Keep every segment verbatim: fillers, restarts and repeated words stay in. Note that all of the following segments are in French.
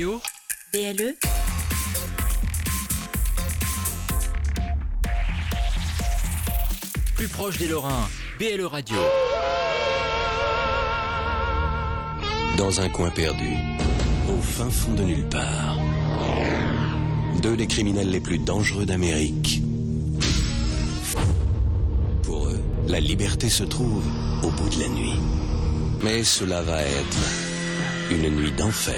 Radio. B L E. Plus proche des Lorrains, B L E Radio. Dans un coin perdu, au fin fond de nulle part, deux des criminels les plus dangereux d'Amérique. Pour eux, la liberté se trouve au bout de la nuit. Mais cela va être une nuit d'enfer.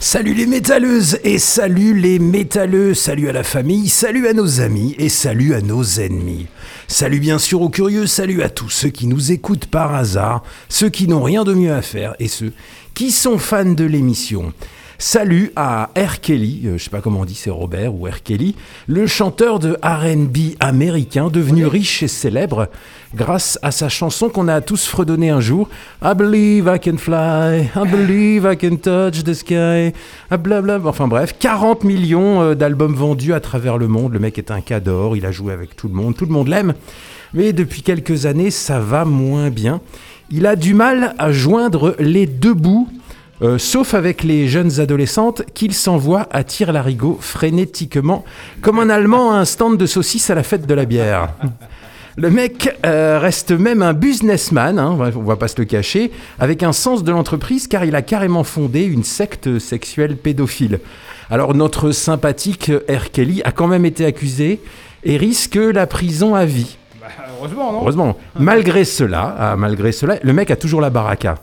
Salut les métalleuses et salut les métalleux, salut à la famille, salut à nos amis et salut à nos ennemis. Salut bien sûr aux curieux, salut à tous ceux qui nous écoutent par hasard, ceux qui n'ont rien de mieux à faire et ceux qui sont fans de l'émission. Salut à R. Kelly, euh, je sais pas comment on dit, c'est Robert ou R. Kelly, le chanteur de R and B américain devenu riche et célèbre grâce à sa chanson qu'on a tous fredonnée un jour. I believe I can fly, I believe I can touch the sky, blablabla. Enfin bref, quarante millions d'albums vendus à travers le monde. Le mec est un cador, il a joué avec tout le monde, tout le monde l'aime. Mais depuis quelques années, ça va moins bien. Il a du mal à joindre les deux bouts. Euh, sauf avec les jeunes adolescentes qu'il s'envoie à tire-larigot frénétiquement, comme un Allemand à un stand de saucisses à la fête de la bière. Le mec euh, reste même un businessman, hein, on va pas se le cacher, avec un sens de l'entreprise car il a carrément fondé une secte sexuelle pédophile. Alors notre sympathique R. Kelly a quand même été accusé et risque la prison à vie. Bah, heureusement, non ? Heureusement. Malgré cela, ah, malgré cela, le mec a toujours la baraka.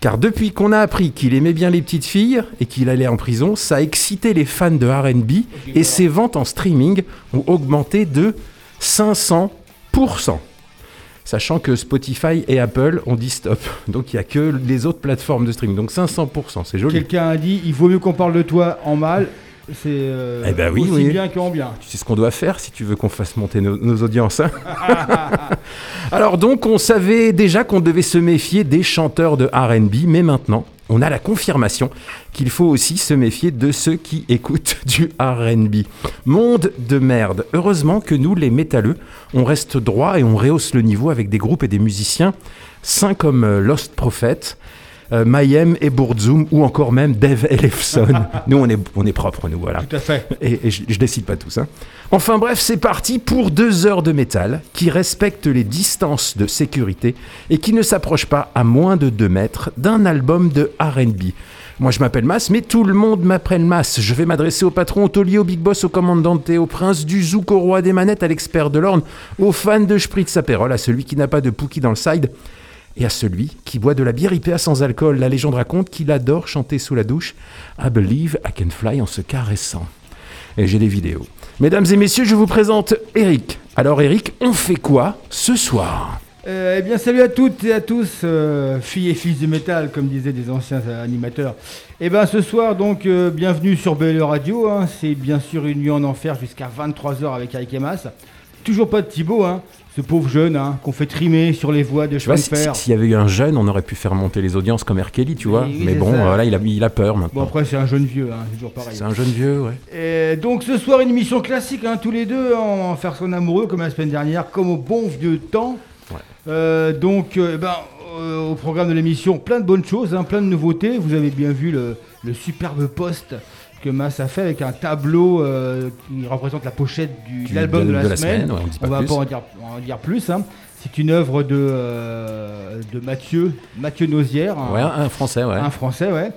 Car depuis qu'on a appris qu'il aimait bien les petites filles et qu'il allait en prison, ça a excité les fans de R and B et ses ventes en streaming ont augmenté de cinq cents pour cent. Sachant que Spotify et Apple ont dit stop. Donc il n'y a que les autres plateformes de streaming. Donc cinq cents pour cent, c'est joli. Quelqu'un a dit, il vaut mieux qu'on parle de toi en mal, c'est euh, eh ben oui, aussi oui. Bien qu'en bien. Tu sais ce qu'on doit faire si tu veux qu'on fasse monter nos, nos audiences. Hein. Alors donc, on savait déjà qu'on devait se méfier des chanteurs de R and B, mais maintenant, on a la confirmation qu'il faut aussi se méfier de ceux qui écoutent du R and B. Monde de merde. Heureusement que nous, les métalleux, on reste droit et on rehausse le niveau avec des groupes et des musiciens sains comme Lost Prophet, Euh, Mayhem et Bourzoum ou encore même Dave Ellefson. Nous, on est, on est propres, nous, voilà. Tout à fait. Et, et je, je décide pas tous. Hein. Enfin bref, c'est parti pour deux heures de métal qui respectent les distances de sécurité et qui ne s'approchent pas à moins de deux mètres d'un album de R and B. Moi, je m'appelle Mas, mais tout le monde m'appelle Mas. Je vais m'adresser au patron, au taulier, au big boss, au commandante, au prince du zouk, au roi des manettes, à l'expert de l'orne, aux fans de Spritz Aperol, à celui qui n'a pas de Pookie dans le side. Et à celui qui boit de la bière I P A sans alcool, la légende raconte qu'il adore chanter sous la douche « I believe I can fly » en se caressant. Et j'ai des vidéos. Mesdames et messieurs, je vous présente Eric. Alors Eric, on fait quoi ce soir ? Euh, eh bien, salut à toutes et à tous, euh, filles et fils du métal, comme disaient des anciens animateurs. Eh bien, ce soir, donc, euh, bienvenue sur B L E Radio. Hein, c'est bien sûr une nuit en enfer jusqu'à vingt-trois heures avec Eric et Mas. Toujours pas de Thibaut, hein. Ce pauvre jeune, hein, qu'on fait trimer sur les voies de chemin de fer. S'il y avait eu un jeune, on aurait pu faire monter les audiences comme R. Kelly, tu vois. Oui, mais bon, euh, là, il a, il a peur maintenant. Bon, après, c'est un jeune vieux, hein, c'est toujours pareil. C'est un jeune vieux, ouais. Et donc, ce soir, une émission classique, hein, tous les deux, hein, on va en faire son amoureux, comme la semaine dernière, comme au bon vieux temps. Ouais. Euh, donc, euh, ben, euh, au programme de l'émission, plein de bonnes choses, hein, plein de nouveautés. Vous avez bien vu le, le superbe poste que Mas a fait avec un tableau euh, qui représente la pochette du, du, l'album de, de la, de la semaine. semaine ouais, on ne va pas en dire, en dire plus. Hein. C'est une œuvre de, euh, de Mathieu, Mathieu Nozière. Ouais, un, un français, ouais. Un français, ouais.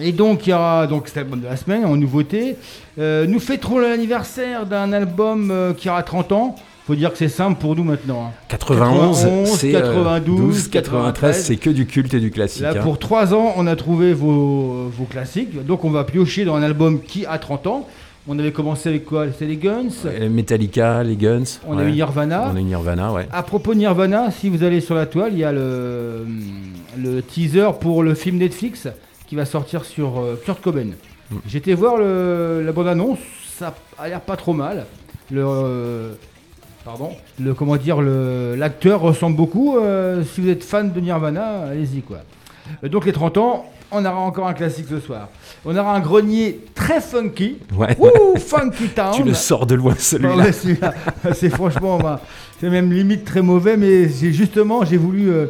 Et donc, il y aura donc, cet album de la semaine en nouveauté. Euh, nous fêterons l'anniversaire d'un album euh, qui aura trente ans. Faut dire que c'est simple pour nous maintenant. Hein. quatre-vingt-onze, c'est quatre-vingt-douze, quatre-vingt-treize, c'est que du culte et du classique. Là, hein. Pour trois ans, on a trouvé vos, vos classiques. Donc, on va piocher dans un album qui a trente ans. On avait commencé avec quoi? C'était les Guns. Ouais, Metallica, les Guns. On ouais. a eu Nirvana. On a eu Nirvana, ouais. À propos de Nirvana, si vous allez sur la toile, il y a le, le teaser pour le film Netflix qui va sortir sur euh, Kurt Cobain. Mm. J'étais voir le, la bande-annonce, ça a l'air pas trop mal. Le... Euh, Pardon, le, comment dire, le, l'acteur ressemble beaucoup. Euh, si vous êtes fan de Nirvana, allez-y quoi. Donc les trente ans, on aura encore un classique ce soir. On aura un grenier très funky. Ouais. Ouh, funky town. Tu le sors de loin celui-là. Ouais, celui-là. C'est franchement, bah, c'est même limite très mauvais, mais j'ai, justement, j'ai voulu euh,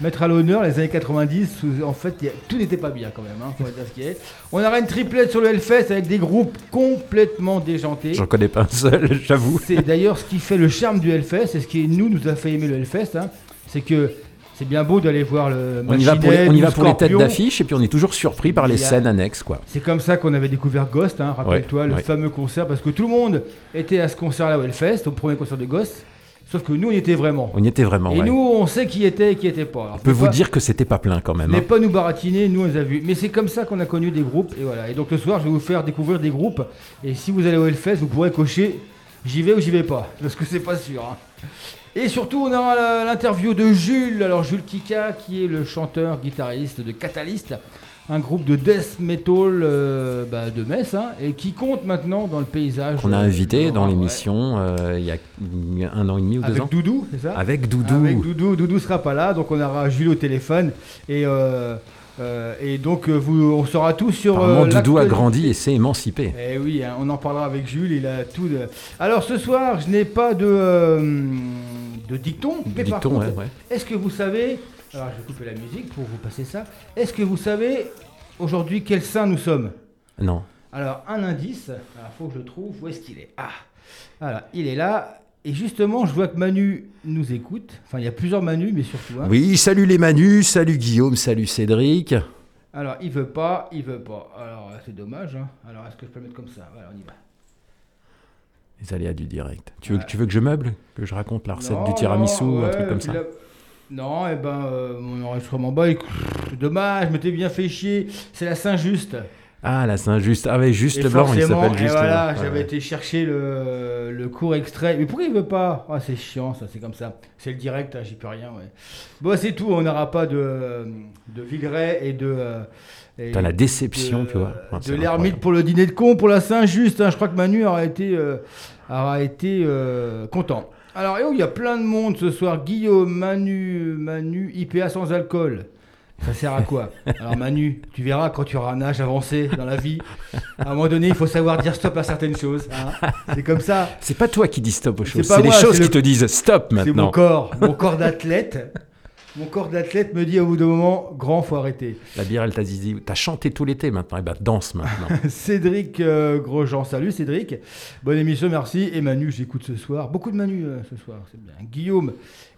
mettre à l'honneur les années quatre-vingt-dix. Où, en fait, a, tout n'était pas bien quand même. Hein, faut dire ce qu'il est. On aura une triplette sur le Hellfest avec des groupes complètement déjantés. J'en connais pas un seul, j'avoue. C'est d'ailleurs ce qui fait le charme du Hellfest et ce qui nous nous a fait aimer le Hellfest, hein, c'est que c'est bien beau d'aller voir le on y va pour les, on y va pour les têtes d'affiche et puis on est toujours surpris par les a, scènes annexes quoi. C'est comme ça qu'on avait découvert Ghost, hein, rappelle-toi, ouais, le ouais. fameux concert, parce que tout le monde était à ce concert là au Hellfest, au premier concert de Ghost, sauf que nous on y était vraiment. On y était vraiment. Et ouais. nous on sait qui était et qui était pas. Alors, on peut vous pas, dire que c'était pas plein quand même. Mais hein. pas nous baratiner, nous on les a vus. Mais c'est comme ça qu'on a connu des groupes et voilà. Et donc le soir je vais vous faire découvrir des groupes et si vous allez au Hellfest vous pourrez cocher j'y vais ou j'y vais pas parce que c'est pas sûr. Hein. Et surtout, on a l'interview de Jules, alors Jules Kika, qui est le chanteur-guitariste de Catalyst, un groupe de death metal euh, bah, de Metz, hein, et qui compte maintenant dans le paysage. On a invité euh, dans l'émission ouais. euh, il y a un an et demi ou deux Avec ans. Avec Doudou, c'est ça Avec Doudou. Avec Doudou, Doudou sera pas là, donc on aura Jules au téléphone et... Euh, Euh, et donc, euh, vous, on saura tout sur... Euh, Doudou a grandi et s'est émancipé. Eh oui, hein, on en parlera avec Jules, il a tout... De... Alors, ce soir, je n'ai pas de, euh, de dicton, mais dicton, par contre, ouais, ouais. est-ce que vous savez... Alors, je vais couper la musique pour vous passer ça. Est-ce que vous savez, aujourd'hui, quel saint nous sommes? Non. Alors, un indice, il faut que je le trouve, où est-ce qu'il est? Ah, voilà, il est là... Et justement, je vois que Manu nous écoute. Enfin, il y a plusieurs Manu, mais surtout... Hein. Oui, salut les Manu, salut Guillaume, salut Cédric. Alors, il veut pas, il veut pas. Alors, c'est dommage. Hein. Alors, est-ce que je peux le mettre comme ça? Voilà, on y va. Les aléas du direct. Tu veux, ouais. tu veux que je meuble? Que je raconte la recette non, du tiramisu non, ouais, ou un truc comme ça la... Non, eh ben, euh, mon enregistrement bas, c'est dommage, je m'étais bien fait chier. C'est la Saint-Just. Ah, la Saint-Just. Ah oui, Juste Blanc, il s'appelle Juste voilà, Blanc. J'avais ouais. été chercher le, le court extrait. Mais pourquoi il veut pas? Ah, oh, c'est chiant, ça, c'est comme ça. C'est le direct, hein, j'y peux rien. Ouais. Bon, c'est tout, on n'aura pas de, de Villeray et de... Et T'as la déception, de, tu vois. Enfin, de l'ermite pour le dîner de con, pour la Saint-Just. Hein. Je crois que Manu aura été, euh, aura été euh, content. Alors, il oh, y a plein de monde ce soir. Guillaume, Manu, Manu, I P A sans alcool. Ça sert à quoi? Alors Manu, tu verras quand tu auras un âge avancé dans la vie, à un moment donné, il faut savoir dire stop à certaines choses. Hein, c'est comme ça. C'est pas toi qui dis stop aux choses, c'est, c'est moi, les choses c'est le... qui te disent stop maintenant. C'est mon corps, mon corps d'athlète. Mon corps d'athlète me dit au bout d'un moment, grand, faut arrêter. La bière, elle t'a dit, t'as chanté tout l'été maintenant, et bah danse maintenant. Cédric euh, Grosjean, salut Cédric. Bonne émission, merci. Et Manu, j'écoute ce soir. Beaucoup de Manu euh, ce soir, c'est bien. Guillaume,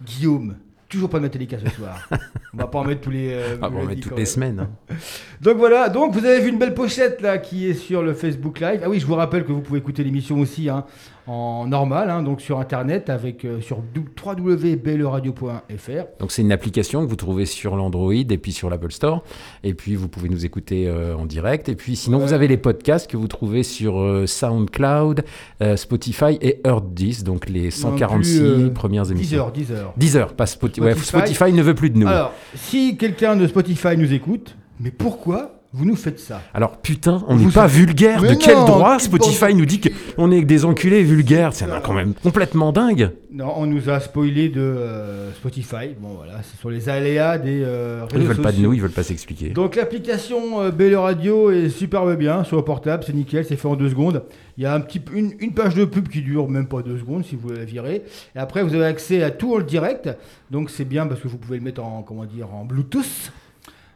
Guillaume. Toujours pas de Metallica ce soir. On va pas en mettre tous les... Euh, ah, on met toutes les semaines. Hein. Donc voilà, donc vous avez vu une belle pochette là qui est sur le Facebook Live. Ah oui, je vous rappelle que vous pouvez écouter l'émission aussi hein, en normal, hein, donc sur Internet, avec euh, sur w w w point b l e radio point f r. Donc c'est une application que vous trouvez sur l'Android et puis sur l'Apple Store. Et puis vous pouvez nous écouter euh, en direct. Et puis sinon, ouais. vous avez les podcasts que vous trouvez sur euh, SoundCloud, euh, Spotify et Heartdis, donc les cent quarante-six plus, euh, premières émissions. Deezer, Deezer. Deezer, pas Spotify. Ouais, Spotify ne veut plus de nous. Alors, si quelqu'un de Spotify nous écoute, mais pourquoi vous nous faites ça? Alors, putain, on n'est pas savez... vulgaire. Mais de non, quel droit Spotify pense... nous dit qu'on est des enculés vulgaires? C'est euh... quand même complètement dingue. Non, on nous a spoilé de euh, Spotify. Bon, voilà, c'est sur les aléas des euh, réseaux sociaux. Ils veulent pas de nous, ils veulent pas s'expliquer. Donc, l'application euh, B L E Radio est superbe bien sur le portable. C'est nickel, c'est fait en deux secondes. Il y a un petit, une, une page de pub qui dure même pas deux secondes si vous la virez. Et après, vous avez accès à tout en direct. Donc, c'est bien parce que vous pouvez le mettre en, comment dire, en Bluetooth.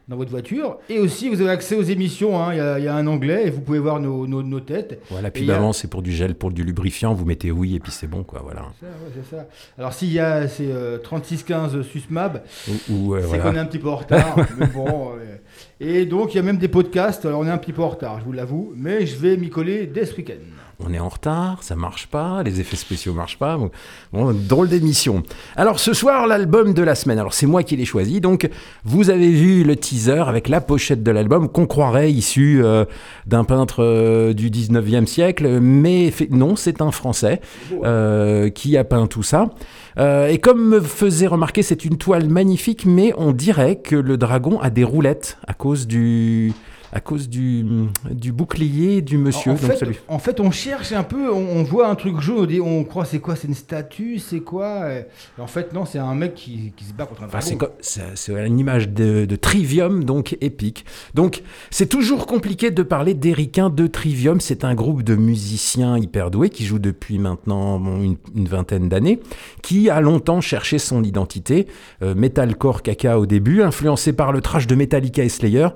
Dans votre voiture. Et aussi, vous avez accès aux émissions. Hein. Il y a, il y a un onglet et vous pouvez voir nos, nos, nos têtes. Voilà, puis avant, a... c'est pour du gel, pour du lubrifiant. Vous mettez oui et puis c'est bon, quoi. Voilà. C'est ça, ouais, c'est ça. Alors, s'il y a ces euh, trente-six quinze Susmab, ou, ou, euh, c'est voilà. qu'on est un petit peu en retard. mais bon, euh, Et donc, il y a même des podcasts. Alors, on est un petit peu en retard, je vous l'avoue, mais je vais m'y coller dès ce week-end. On est en retard, ça marche pas, les effets spéciaux marchent pas. Bon, bon drôle d'émission. Alors, ce soir, l'album de la semaine. Alors, c'est moi qui l'ai choisi. Donc, vous avez vu le teaser avec la pochette de l'album qu'on croirait issu euh, d'un peintre euh, du dix-neuvième siècle. Mais fait, non, c'est un Français euh, qui a peint tout ça. Euh, et comme me faisait remarquer, c'est une toile magnifique, mais on dirait que le dragon a des roulettes à cause du, à cause du, du bouclier du monsieur. En, en, donc fait, celui... en fait, on cherche un peu, on, on voit un truc jaune, et on croit c'est quoi, c'est une statue, c'est quoi et en fait, non, c'est un mec qui, qui se bat contre un dragon. Enfin, c'est, comme, c'est, c'est une image de, de Trivium, donc épique. Donc, c'est toujours compliqué de parler des ricains de Trivium. C'est un groupe de musiciens hyper doués qui jouent depuis maintenant bon, une, une vingtaine d'années, qui a longtemps cherché son identité, euh, metalcore caca au début, influencé par le thrash de Metallica et Slayer.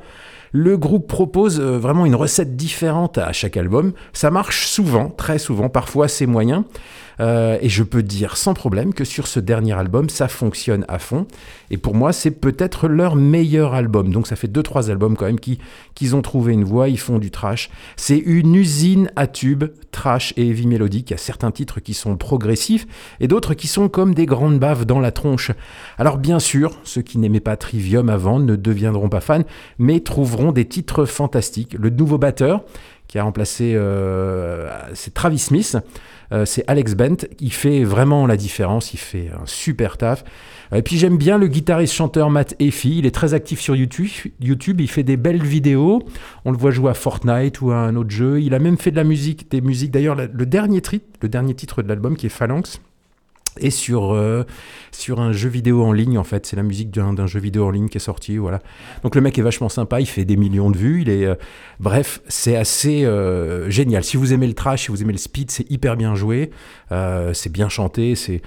Le groupe propose euh, vraiment une recette différente à chaque album. Ça marche souvent, très souvent, parfois c'est moyen. Euh, et je peux dire sans problème que sur ce dernier album, ça fonctionne à fond. Et pour moi, c'est peut-être leur meilleur album. Donc ça fait deux trois albums quand même qui, qu'ils ont trouvé une voie, ils font du trash. C'est une usine à tubes, trash et heavy mélodique. Il y a certains titres qui sont progressifs et d'autres qui sont comme des grandes baves dans la tronche. Alors bien sûr, ceux qui n'aimaient pas Trivium avant ne deviendront pas fans, mais trouveront des titres fantastiques. Le nouveau batteur qui a remplacé, euh, c'est Travis Smith, euh, c'est Alex Bent, il fait vraiment la différence, il fait un super taf. Et puis j'aime bien le guitariste-chanteur Matt Effie, il est très actif sur YouTube, YouTube, il fait des belles vidéos, on le voit jouer à Fortnite ou à un autre jeu, il a même fait de la musique, des musiques, d'ailleurs le dernier, tri- le dernier titre de l'album qui est Phalanx, et sur, euh, sur un jeu vidéo en ligne en fait, c'est la musique d'un, d'un jeu vidéo en ligne qui est sorti, voilà. Donc le mec est vachement sympa, il fait des millions de vues, il est, euh, bref, c'est assez euh, génial. Si vous aimez le trash, si vous aimez le speed, c'est hyper bien joué, euh, c'est bien chanté, c'est,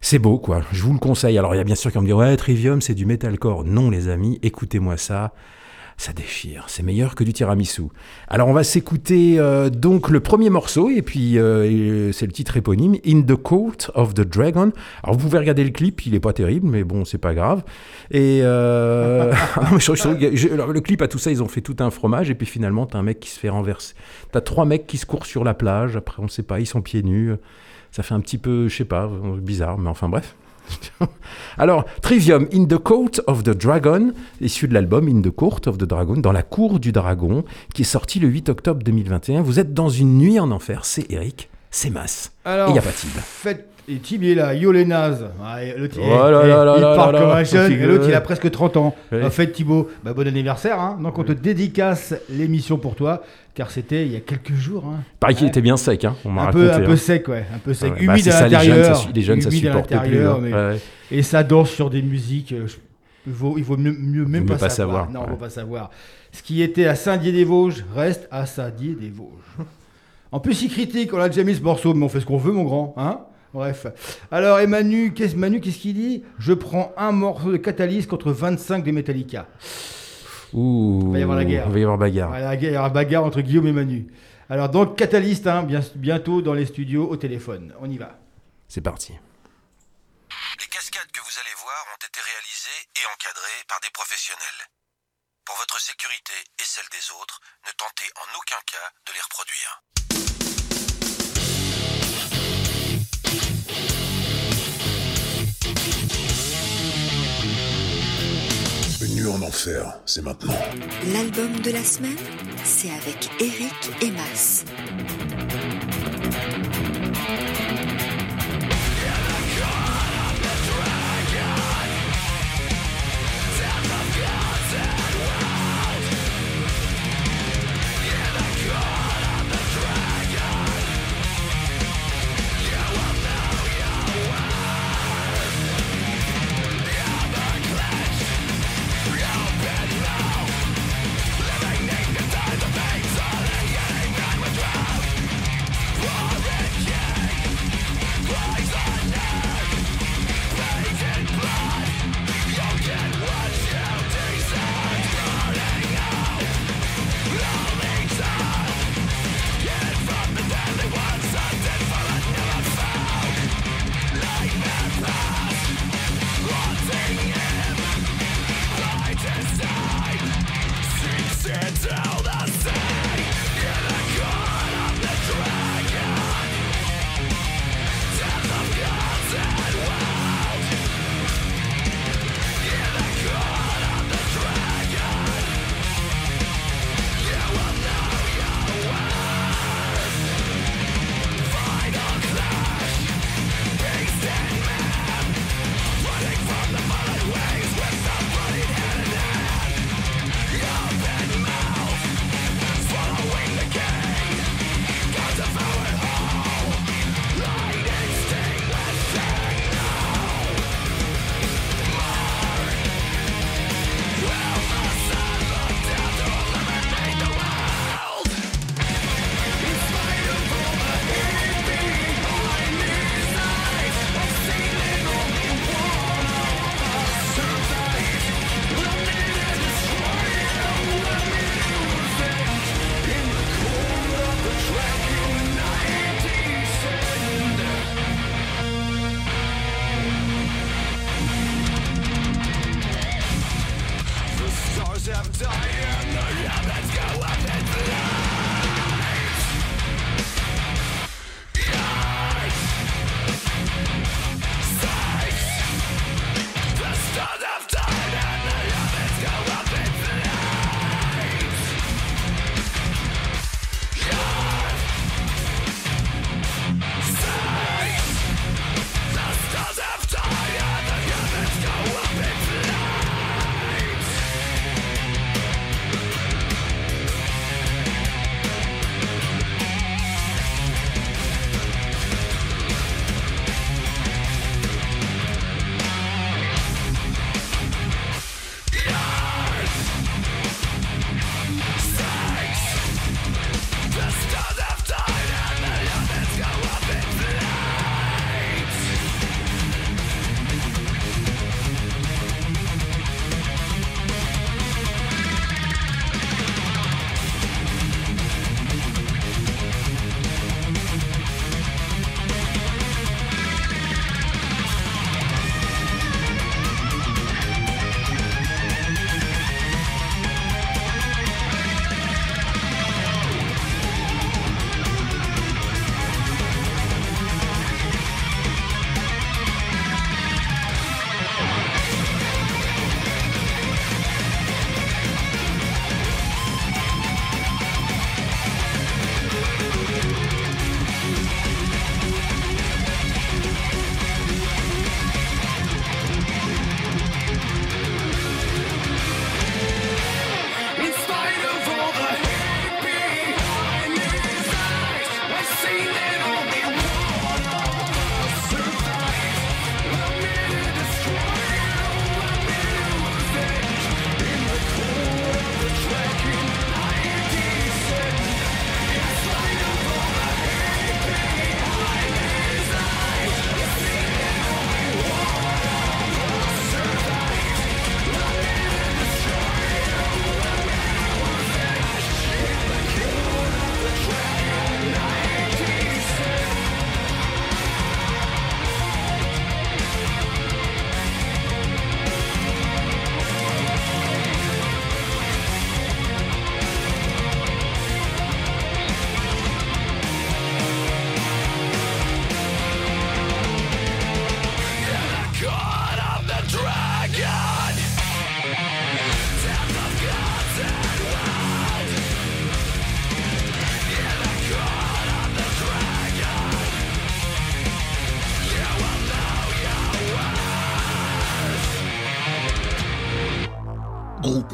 c'est beau quoi, je vous le conseille. Alors il y a bien sûr qui vont me dire « Ouais, Trivium c'est du metalcore ». Non les amis, écoutez-moi ça. Ça déchire, c'est meilleur que du tiramisu. Alors on va s'écouter euh, donc le premier morceau, et puis euh, c'est le titre éponyme, In the Court of the Dragon. Alors vous pouvez regarder le clip, il est pas terrible, mais bon, c'est pas grave. Et euh... je, je, je, alors, le clip à tout ça, ils ont fait tout un fromage, et puis finalement, t'as un mec qui se fait renverser. T'as trois mecs qui se courent sur la plage, après on sait pas, ils sont pieds nus. Ça fait un petit peu, je sais pas, bizarre, mais enfin bref. Alors, Trivium, In the Court of the Dragon, issu de l'album In the Court of the Dragon, dans la cour du dragon, qui est sorti le huit octobre deux mille vingt et un. Vous êtes dans une nuit en enfer, c'est Eric, c'est Mass, alors, et y a pas Tib. Faites... Et Tib, il est là, yo les nazes. Ah, l'autre, il, oh là il, là il, là il là parle là comme là un jeune, et l'autre, il a presque trente ans. Oui. En fait, Thibaut, bah, bon anniversaire. Hein. Donc, on oui. te dédicace l'émission pour toi, car c'était il y a quelques jours. Hein. Pareil qu'il ouais. était bien sec, hein. on m'a un raconté. Peu, un hein. peu sec, ouais. Un peu sec. Ah ouais. Humide bah, à l'intérieur. Les jeunes, ça, su- ça supporte plus. Hein. Mais... Ouais. Et ça danse sur des musiques. Je... Il vaut, il vaut mieux, mieux même pas, pas savoir. savoir. Non, il ouais. ne faut pas savoir. Ce qui était à Saint-Dié-des-Vosges reste à Saint-Dié-des-Vosges. En plus, il critique. On a déjà mis ce morceau, mais on fait ce qu'on veut, mon grand. Hein. Bref. Alors, Emmanuel, qu'est-ce, Manu, qu'est-ce qu'il dit ? Je prends un morceau de Catalyst contre vingt-cinq des Metallica. Ouh. Il va y avoir la guerre. Il va y avoir bagarre. Il va y avoir bagarre entre Guillaume et Manu. Alors, donc, Catalyst, hein, bien, bientôt dans les studios au téléphone. On y va. C'est parti. Les cascades que vous allez voir ont été réalisées et encadrées par des professionnels. Pour votre sécurité et celle des autres, ne tentez en aucun cas de les reproduire. Une nuit en enfer, c'est maintenant. L'album de la semaine, c'est avec Eric et Mas. Drive!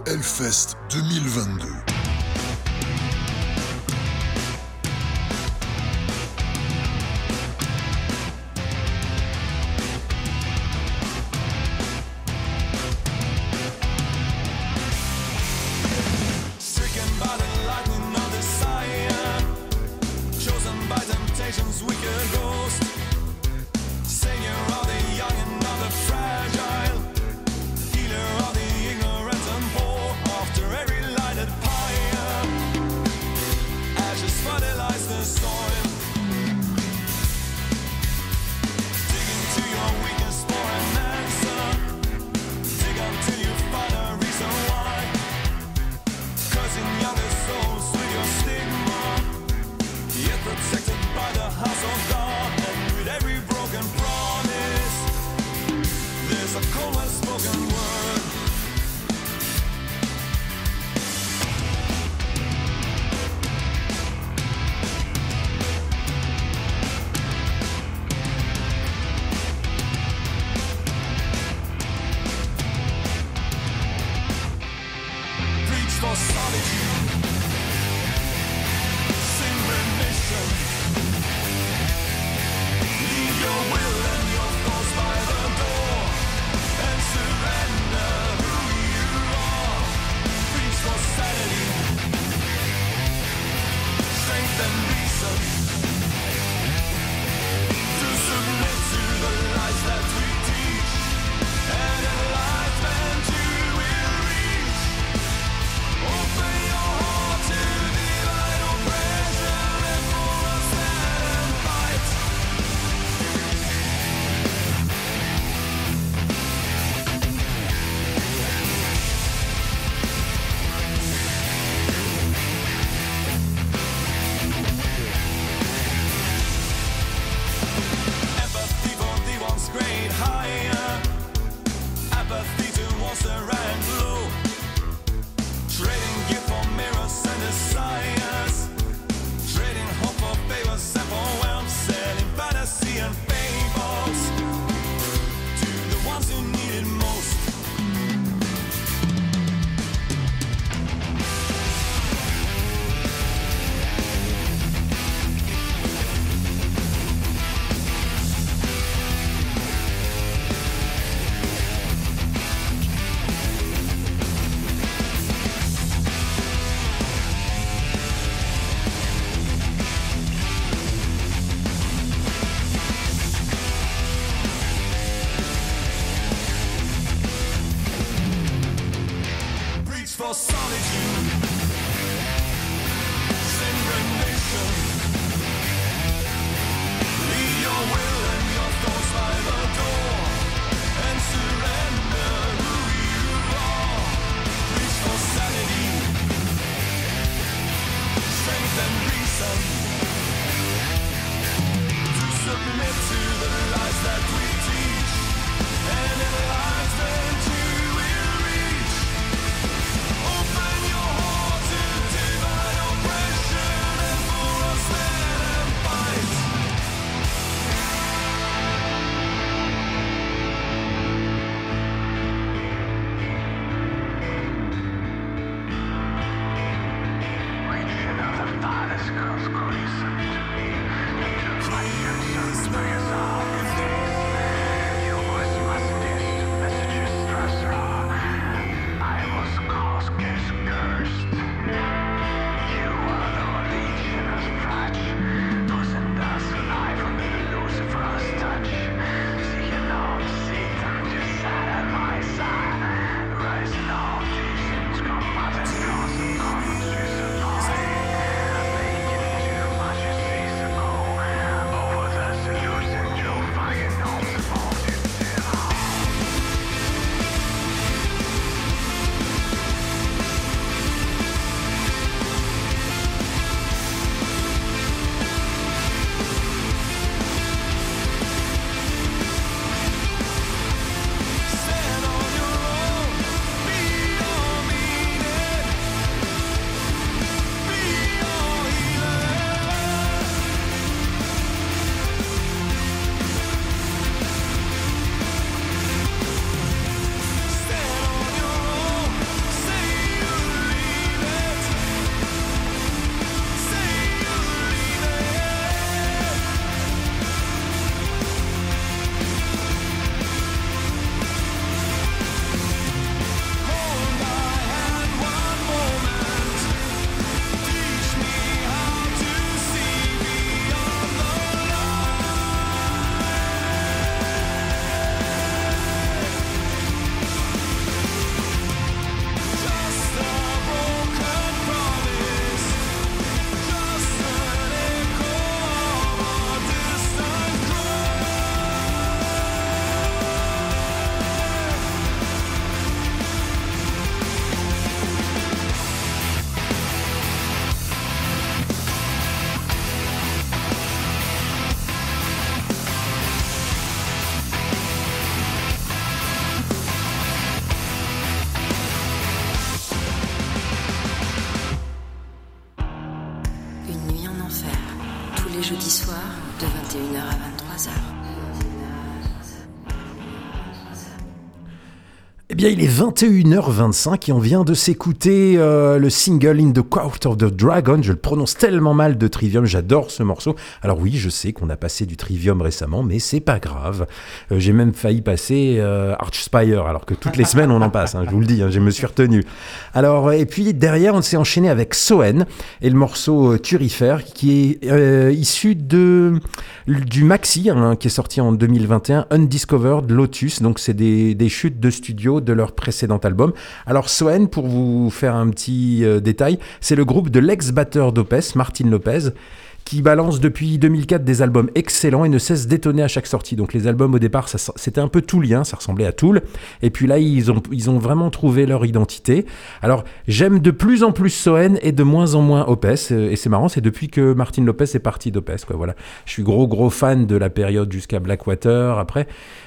Hellfest deux mille vingt-deux. Let's go, let's go. enfer, tous les jeudis soirs de vingt et une heures à vingt-trois heures. Eh bien, il est vingt et une heures vingt-cinq et on vient de s'écouter euh, le single In the Court of the Dragon. Je le prononce tellement mal, de Trivium, j'adore ce morceau. Alors oui, je sais qu'on a passé du Trivium récemment, mais c'est pas grave. Euh, j'ai même failli passer euh, Archspire, alors que toutes les semaines on en passe, hein, je vous le dis, hein, je me suis retenu. Alors, et puis derrière, on s'est enchaîné avec Soen et le morceau euh, Turifère, qui est euh, issu de, du maxi, hein, qui est sorti en deux mille vingt et un, Undiscovered Lotus. Donc c'est des, des chutes de studio de leur précédent album. Alors Soen, pour vous faire un petit euh, détail, c'est le groupe de l'ex-batteur d'Opeth, Martin Lopez, qui balance depuis deux mille quatre des albums excellents et ne cesse d'étonner à chaque sortie. Donc les albums au départ, ça, c'était un peu toulien, ça ressemblait à Toul, et puis là ils ont, ils ont vraiment trouvé leur identité. Alors j'aime de plus en plus Soen et de moins en moins Opeth, et c'est marrant, c'est depuis que Martin Lopez est parti d'Opeth, quoi, voilà. Je suis gros gros fan de la période jusqu'à Blackwater, après,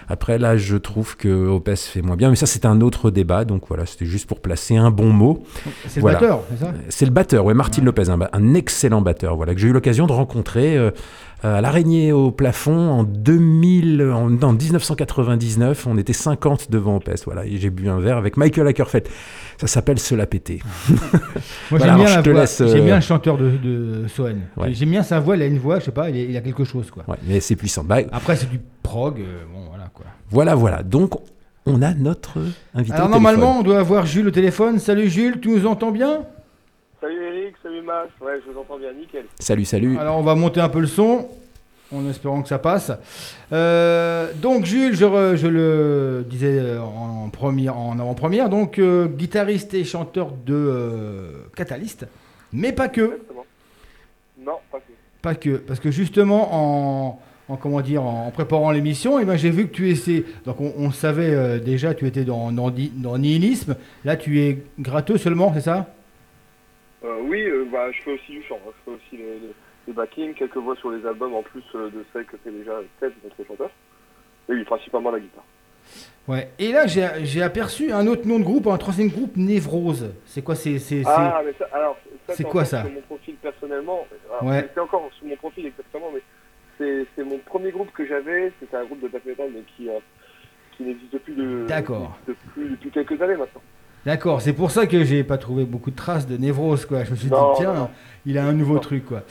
après là je trouve que Opeth fait moins bien, mais ça c'est un autre débat, donc voilà, c'était juste pour placer un bon mot. C'est voilà. Le batteur, c'est ça ? C'est le batteur, ouais, Martin ouais. Lopez, un, un excellent batteur, voilà, que j'ai eu l'occasion de rencontrer euh, à l'Araignée au plafond en deux mille, en, en dix-neuf cent quatre-vingt-dix-neuf, on était cinquante devant Opeth, voilà, et j'ai bu un verre avec Michael Ackerfeld. Ça s'appelle se la péter. Moi voilà, j'aime bien la voix, laisse, euh... j'aime bien le chanteur de, de Soen. Ouais. J'aime bien sa voix, il a une voix, je sais pas, il, il a quelque chose quoi. Ouais, mais c'est puissant. Bah, après c'est du prog, euh, bon voilà quoi. Voilà voilà. Donc on a notre invité. Alors au normalement on doit avoir Jules au téléphone. Salut Jules, tu nous entends bien ? Salut Eric, salut Max, ouais je vous entends bien, nickel. Salut, salut. Alors on va monter un peu le son, en espérant que ça passe. Euh, donc Jules, je, re, je le disais en, première, en avant-première, donc euh, guitariste et chanteur de euh, Catalyst, mais pas que. Exactement. Non, pas que. Pas que, parce que justement en... En, comment dire, en préparant l'émission, et ben j'ai vu que tu étais, donc on, on savait euh, déjà, tu étais dans, dans, dans nihilisme, là tu es gratteux seulement, c'est ça ? Euh, oui, euh, bah, je fais aussi du chant, hein. Je fais aussi les, les, les backings, quelques voix sur les albums, en plus euh, de celles que fait déjà Ted, notre chanteur, et oui, principalement la guitare. Ouais. Et là, j'ai, j'ai aperçu un autre nom de groupe, un troisième groupe, Névrose. C'est quoi c'est, c'est, c'est... Ah, mais ça, alors, ça, c'est quoi ça ? C'est mon profil personnellement, alors, ouais. C'est encore sur mon profil exactement, mais... C'est, c'est mon premier groupe que j'avais, c'était un groupe de black metal mais qui, euh, qui n'existe plus, de, D'accord. n'existe plus depuis quelques années maintenant. D'accord, c'est pour ça que j'ai pas trouvé beaucoup de traces de Névrose, quoi. Je me suis non, dit, tiens, non, non. il a un nouveau non. truc, quoi.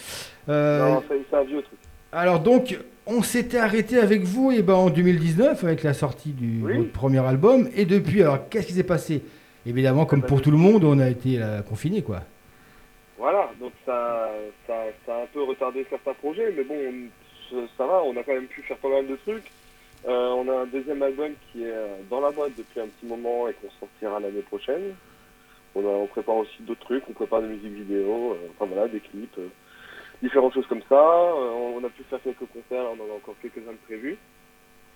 Euh, non, c'est, c'est un vieux truc. Alors donc, on s'était arrêté avec vous eh ben, en deux mille dix-neuf, avec la sortie du oui. votre premier album, et depuis, alors qu'est-ce qui s'est passé ? Évidemment, comme pour tout le monde, on a été euh, confinés, quoi. Voilà, donc ça, ça, ça a un peu retardé certains projets, mais bon... On... ça va, on a quand même pu faire pas mal de trucs. Euh, on a un deuxième album qui est dans la boîte depuis un petit moment et qu'on sortira l'année prochaine. On, a, on prépare aussi d'autres trucs, on prépare des musiques vidéo, euh, enfin voilà, des clips, euh, différentes choses comme ça. Euh, on, on a pu faire quelques concerts, on en a encore quelques-uns de prévus.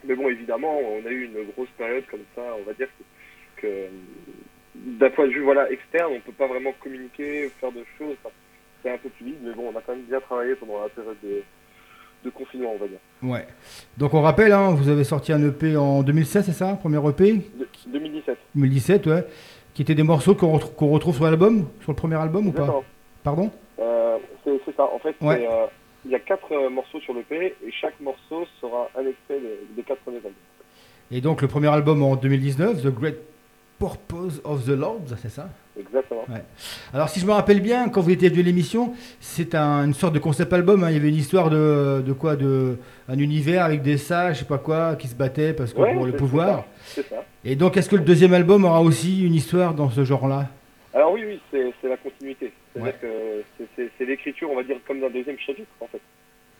Mais bon, évidemment, on a eu une grosse période comme ça, on va dire que, que d'un point de vue voilà, externe, on ne peut pas vraiment communiquer, faire de choses, enfin, c'est un peu plus vide, mais bon, on a quand même bien travaillé pendant la période de... de confinement, on va dire. Ouais. Donc on rappelle, hein, vous avez sorti un E P en deux mille seize, c'est ça ? Premier E P ? deux mille dix-sept. deux mille dix-sept, ouais. Qui étaient des morceaux qu'on, re- qu'on retrouve sur l'album, sur le premier album ou D'accord. pas ? Pardon ? euh, c'est, c'est ça. En fait, il ouais. euh, y a quatre euh, morceaux sur l'E P et chaque morceau sera un extrait des, des quatre premiers albums. Et donc le premier album en deux mille dix-neuf, The Great Purpose of the Lords, c'est ça ? Exactement. Ouais. Alors si je me rappelle bien, quand vous étiez venu à l'émission, c'est un, une sorte de concept album, hein. Il y avait une histoire de, de quoi de, un univers avec des sages, je sais pas quoi, qui se battaient parce que ouais, pour le pouvoir. C'est ça. c'est ça. Et donc est-ce que le deuxième album aura aussi une histoire dans ce genre-là ? Alors oui, oui, c'est, c'est la continuité. C'est-à-dire ouais. que c'est, c'est, c'est l'écriture, on va dire, comme d'un deuxième chapitre, en fait,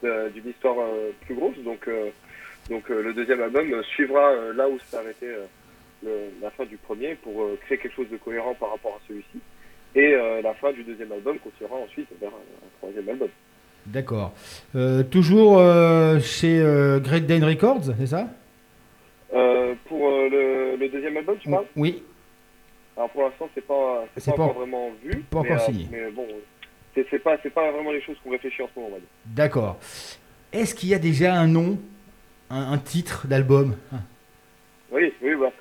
euh, d'une histoire euh, plus grosse. Donc, euh, donc euh, le deuxième album suivra euh, là où s'est arrêté... Euh, Le, la fin du premier pour euh, créer quelque chose de cohérent par rapport à celui-ci et euh, la fin du deuxième album continuera ensuite vers un, un troisième album. D'accord. Euh, toujours euh, chez euh, Great Dane Records, c'est ça ? euh, Pour euh, le, le deuxième album, tu parles ? Oui. Alors pour l'instant, c'est pas, c'est c'est pas, pas encore vraiment vu. Pas encore mais, signé. Euh, mais bon, c'est, c'est pas, c'est pas vraiment les choses qu'on réfléchit en ce moment, on va dire. D'accord. Est-ce qu'il y a déjà un nom, un, un titre d'album ? Oui, oui, bah.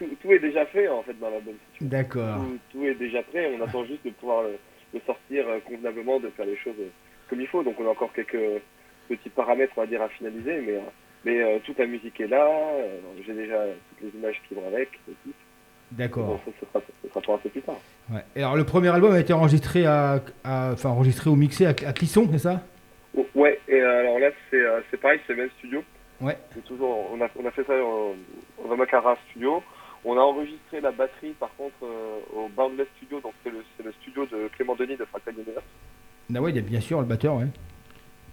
Tout, tout est déjà fait en fait dans l'album. D'accord. Tout, tout est déjà prêt, on attend juste de pouvoir le, de sortir euh, convenablement, de faire les choses euh, comme il faut. Donc on a encore quelques euh, petits paramètres, on va dire, à finaliser, mais, euh, mais euh, toute la musique est là, euh, j'ai déjà toutes les images qui vont avec, et tout. D'accord. Ça, ça, ça sera pour un peu plus tard. Ouais. Et alors, le premier album a été enregistré, à, à, enfin, enregistré ou mixé à, à Clisson, c'est ça ? Ouais, et alors là, c'est, c'est pareil, c'est le même studio. Ouais. C'est toujours, on, a, on a fait ça au, au Vamakara Studio. On a enregistré la batterie, par contre, euh, au Boundless Studio, donc c'est le, c'est le studio de Clément Denis de Fractal Universe. Ah ouais, il y a bien sûr le batteur, ouais.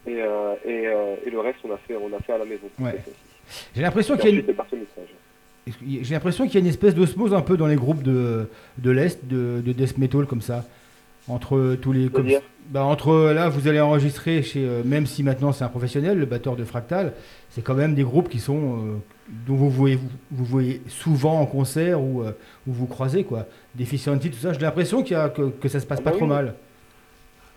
Et, euh, et, euh, et le reste, on a fait, on a fait à la maison. Ouais. J'ai l'impression et qu'il y a une... J'ai l'impression qu'il y a une espèce d'osmose un peu dans les groupes de, de l'Est, de, de death metal comme ça, entre tous les... Comme, bah entre là, vous allez enregistrer chez, euh, même si maintenant c'est un professionnel, le batteur de Fractal, c'est quand même des groupes qui sont, euh, dont vous voyez, vous, vous voyez souvent en concert ou euh, où vous croisez, quoi. Deficiency, tout ça, j'ai l'impression qu'il y a, que, que ça se passe ah bah pas oui. trop mal.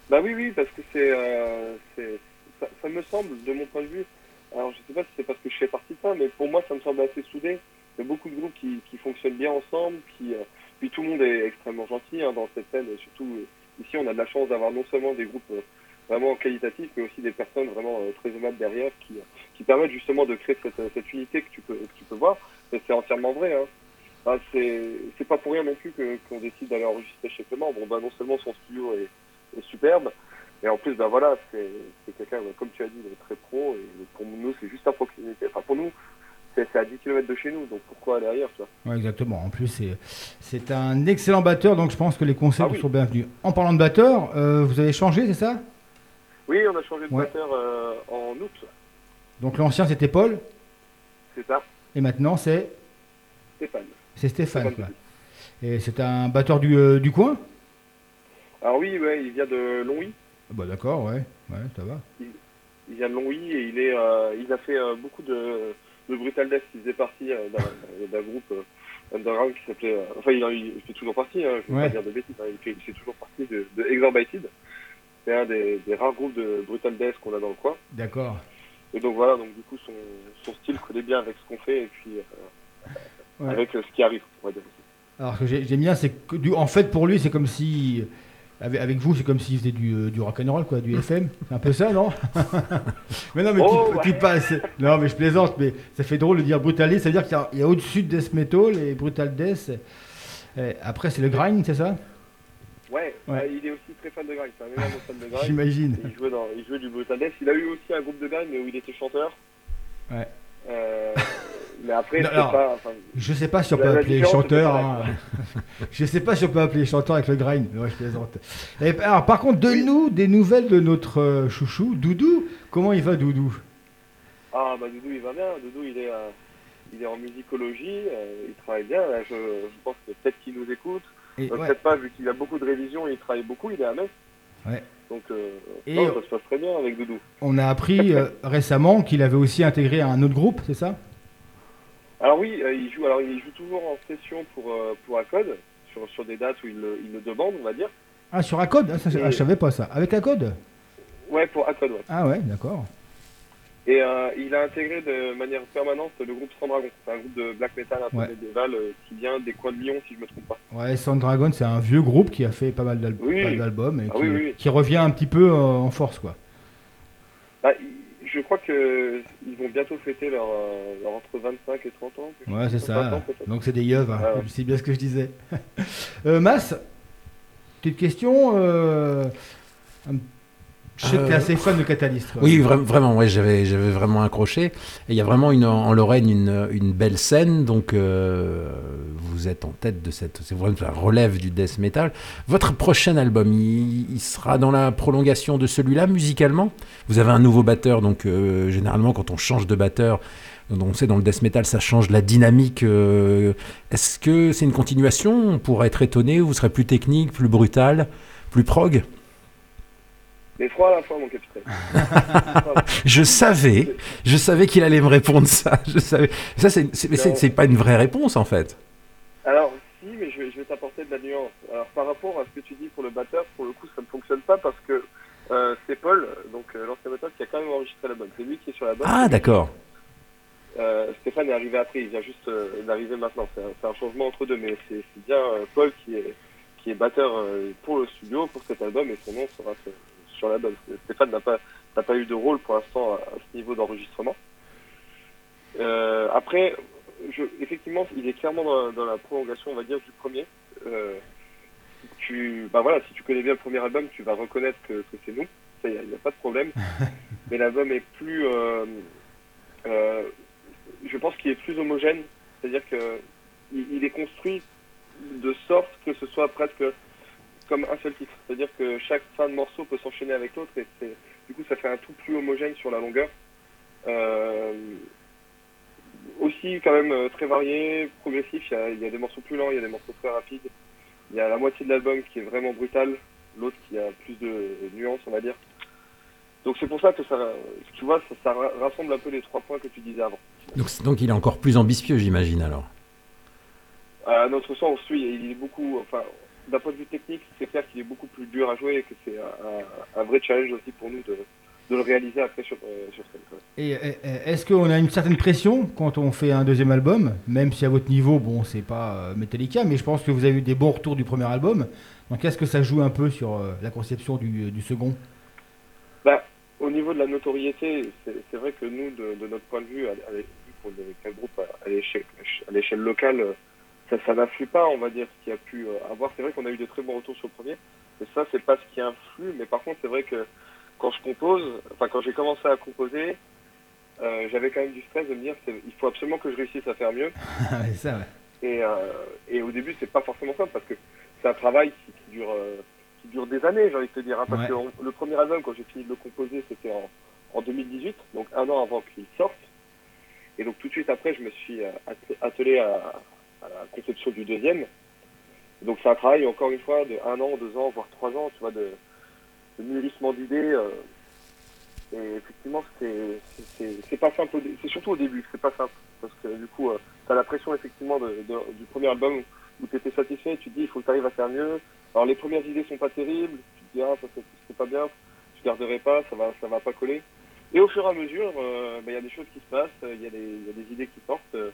Bah oui, oui, parce que c'est... Euh, c'est ça, ça me semble, de mon point de vue, alors je sais pas si c'est parce que je fais partie de ça, mais pour moi ça me semble assez soudé. Il y a beaucoup de groupes qui, qui fonctionnent bien ensemble, qui, euh, puis tout le monde est extrêmement gentil hein, dans cette scène. Surtout euh, ici, on a de la chance d'avoir non seulement des groupes euh, vraiment qualitatifs, mais aussi des personnes vraiment euh, très aimables derrière qui, qui permettent justement de créer cette, cette unité que tu peux, que tu peux voir. Et c'est entièrement vrai. Hein. Bah, c'est, c'est pas pour rien non plus que, qu'on décide d'aller enregistrer chez Clément. Bon, bah, non seulement son studio est, est superbe, et en plus, bah, voilà, c'est, c'est quelqu'un, comme tu as dit, très pro. Et pour nous, c'est juste à proximité. Enfin, pour nous, C'est, c'est à dix kilomètres de chez nous, donc pourquoi aller ailleurs, tu vois ? Ouais, exactement. En plus, c'est, c'est un excellent batteur, donc je pense que les conseils ah, oui. sont bienvenus. En parlant de batteur, euh, vous avez changé, c'est ça ? Oui, on a changé de ouais. batteur euh, en août. Donc l'ancien, c'était Paul ? C'est ça. Et maintenant, c'est ? Stéphane. C'est Stéphane, Stéphane quoi. Et c'est un batteur du, euh, du coin ? Alors oui, ouais, il vient de Longwy. Ah, bah d'accord, ouais, ouais, ça va. Il, il vient de Longwy et il, est, euh, il a fait euh, beaucoup de... Le Brutal Death, il faisait partie euh, d'un, d'un groupe euh, underground qui s'appelait... Euh, enfin, il, il, il fait toujours partie, hein, je ne veux ouais. pas dire de bêtises, hein, il, fait, il fait toujours partie de, de Exorbited. C'est un des, des rares groupes de Brutal Death qu'on a dans le coin. D'accord. Et donc voilà, donc du coup, son, son style collait bien avec ce qu'on fait et puis euh, ouais. avec euh, ce qui arrive, on va dire. Alors, ce que j'ai, j'aime bien, c'est que du, en fait, pour lui, c'est comme si... Avec vous, c'est comme s'il faisait du, du rock'n'roll, quoi, du F M. C'est un peu ça, non ? Mais non, mais oh, tu, ouais. tu passes. Non, mais je plaisante, mais ça fait drôle de dire Brutal Death. Ça veut dire qu'il y a, il y a au-dessus de Death Metal et Brutal Death. Et après, c'est le grind, c'est ça ? Ouais, ouais. Euh, il est aussi très fan de grind. C'est un énorme fan de grind. J'imagine. Il jouait, dans, il jouait du Brutal Death. Il a eu aussi un groupe de grind, mais où il était chanteur. Ouais. Euh, mais après, non, c'est alors, pas, enfin, je sais pas si on peut appeler chanteur. Hein. Je sais pas si on peut appeler chanteur avec le grind. Ouais, je plaisante. Et, alors, par contre, donne-nous des nouvelles de notre euh, chouchou, Doudou. Comment il va, Doudou ? Ah, bah Doudou, il va bien. Doudou, il est, euh, il est en musicologie. Euh, il travaille bien. Là, je, je pense que peut-être qu'il nous écoute. Et, euh, ouais. Peut-être pas, vu qu'il a beaucoup de révisions. Il travaille beaucoup. Il est à Metz. Ouais. Donc euh, et non, ça se passe très bien avec Doudou. On a appris euh, récemment qu'il avait aussi intégré un autre groupe, c'est ça ? Alors oui, euh, il joue. Alors il joue toujours en session pour euh, pour ACODE sur sur des dates où il le, il le demande, on va dire. Ah sur ACODE, ah, ça, et... ah, je savais pas ça. Avec ACODE ? Ouais, pour ACODE. Ouais. Ah ouais, d'accord. Et euh, il a intégré de manière permanente le groupe Sandragon. C'est un groupe de black metal un peu ouais. médiéval euh, qui vient des coins de Lyon, si je me trompe pas. Ouais, Sandragon, c'est un vieux groupe qui a fait pas mal, d'al- oui. pas mal d'albums et ah, qui, oui, oui. qui revient un petit peu euh, en force, quoi. Bah, je crois que ils vont bientôt fêter leur, leur entre vingt-cinq et trente ans. Ouais, c'est ça. Ans, donc c'est des yeuves, hein. ah, ouais. C'est bien ce que je disais. euh, Mas, petite question. Euh... Je sais que tu es assez fan de Catalyst. Quoi. Oui, vra- vraiment, ouais, j'avais, j'avais vraiment accroché. Et il y a vraiment une, en Lorraine une, une belle scène, donc euh, vous êtes en tête de cette, c'est vraiment la relève du death metal. Votre prochain album, il, il sera dans la prolongation de celui-là, musicalement ? Vous avez un nouveau batteur, donc euh, généralement quand on change de batteur, on sait dans le death metal, ça change la dynamique. Euh, est-ce que c'est une continuation ? On pourrait être étonné, vous serez plus technique, plus brutal, plus prog ? Les trois à la fois, mon capitaine. je savais, je savais qu'il allait me répondre ça. Je savais. Ça, c'est, c'est, c'est, c'est pas une vraie réponse, en fait. Alors, si, mais je, je vais t'apporter de la nuance. Alors, par rapport à ce que tu dis pour le batteur, pour le coup, ça ne fonctionne pas parce que euh, c'est Paul, donc euh, l'ancien batteur, qui a quand même enregistré l'album. C'est lui qui est sur la base. Ah, d'accord. Euh, Stéphane est arrivé après, il vient juste euh, d'arriver maintenant. C'est un, c'est un changement entre deux, mais c'est, c'est bien euh, Paul qui est... qui est batteur pour le studio, pour cet album, et son nom sera sur l'album. Stéphane n'a pas, n'a pas eu de rôle pour l'instant à ce niveau d'enregistrement. Euh, après, je, effectivement, il est clairement dans, dans la prolongation, on va dire, du premier. Euh, tu, bah voilà, si tu connais bien le premier album, tu vas reconnaître que, que c'est nous. Il n'y a, a pas de problème. Mais l'album est plus... Euh, euh, je pense qu'il est plus homogène. C'est-à-dire qu'il il est construit de sorte que ce soit presque comme un seul titre. C'est-à-dire que chaque fin de morceau peut s'enchaîner avec l'autre. Et c'est, du coup, ça fait un tout plus homogène sur la longueur. Euh, aussi, quand même, très varié, progressif. Il y a, il y a des morceaux plus lents, il y a des morceaux très rapides. Il y a la moitié de l'album qui est vraiment brutale, l'autre qui a plus de nuances, on va dire. Donc c'est pour ça que ça, tu vois, ça, ça rassemble un peu les trois points que tu disais avant. Donc, donc il est encore plus ambitieux, j'imagine, alors. À notre sens, oui, il est beaucoup, enfin, d'un point de vue technique, c'est clair qu'il est beaucoup plus dur à jouer et que c'est un, un vrai challenge aussi pour nous de, de le réaliser après sur, sur scène. Et est-ce qu'on a une certaine pression quand on fait un deuxième album, même si à votre niveau, bon, c'est pas Metallica, mais je pense que vous avez eu des bons retours du premier album. Donc est-ce que ça joue un peu sur la conception du, du second? Bah, au niveau de la notoriété, c'est, c'est vrai que nous, de, de notre point de vue, vu qu'on est qu'un groupe à, à, l'échelle, à l'échelle locale, ça, ça n'influe pas, on va dire, ce qu'il y a pu avoir. C'est vrai qu'on a eu de très bons retours sur le premier, et ça, c'est pas ce qui influe, mais par contre, c'est vrai que quand je compose, enfin, quand j'ai commencé à composer, euh, j'avais quand même du stress de me dire c'est, il faut absolument que je réussisse à faire mieux. Ça, ouais. Et, euh, et au début, c'est pas forcément simple, parce que c'est un travail qui, qui dure... Euh, qui dure des années, j'ai envie de te dire, hein, parce ouais. que on, le premier album, quand j'ai fini de le composer, c'était en, en deux mille dix-huit, donc un an avant qu'il sorte, et donc tout de suite après, je me suis attelé à, à la conception du deuxième, donc c'est un travail, encore une fois, de un an, deux ans, voire trois ans, tu vois, de, de mûrissement d'idées, euh, et effectivement, c'est, c'est, c'est, c'est pas simple, au dé- c'est surtout au début, c'est pas simple, parce que du coup, euh, t'as la pression, effectivement, de, de, du premier album où t'étais satisfait, tu te dis, il faut que t'arrives à faire mieux. Alors les premières idées sont pas terribles, tu te dis ah ça c'est, c'est pas bien, tu garderais pas, ça va ça va pas coller. Et au fur et à mesure, euh, bah, y a des choses qui se passent, il y a des il y a des idées qui sortent, euh,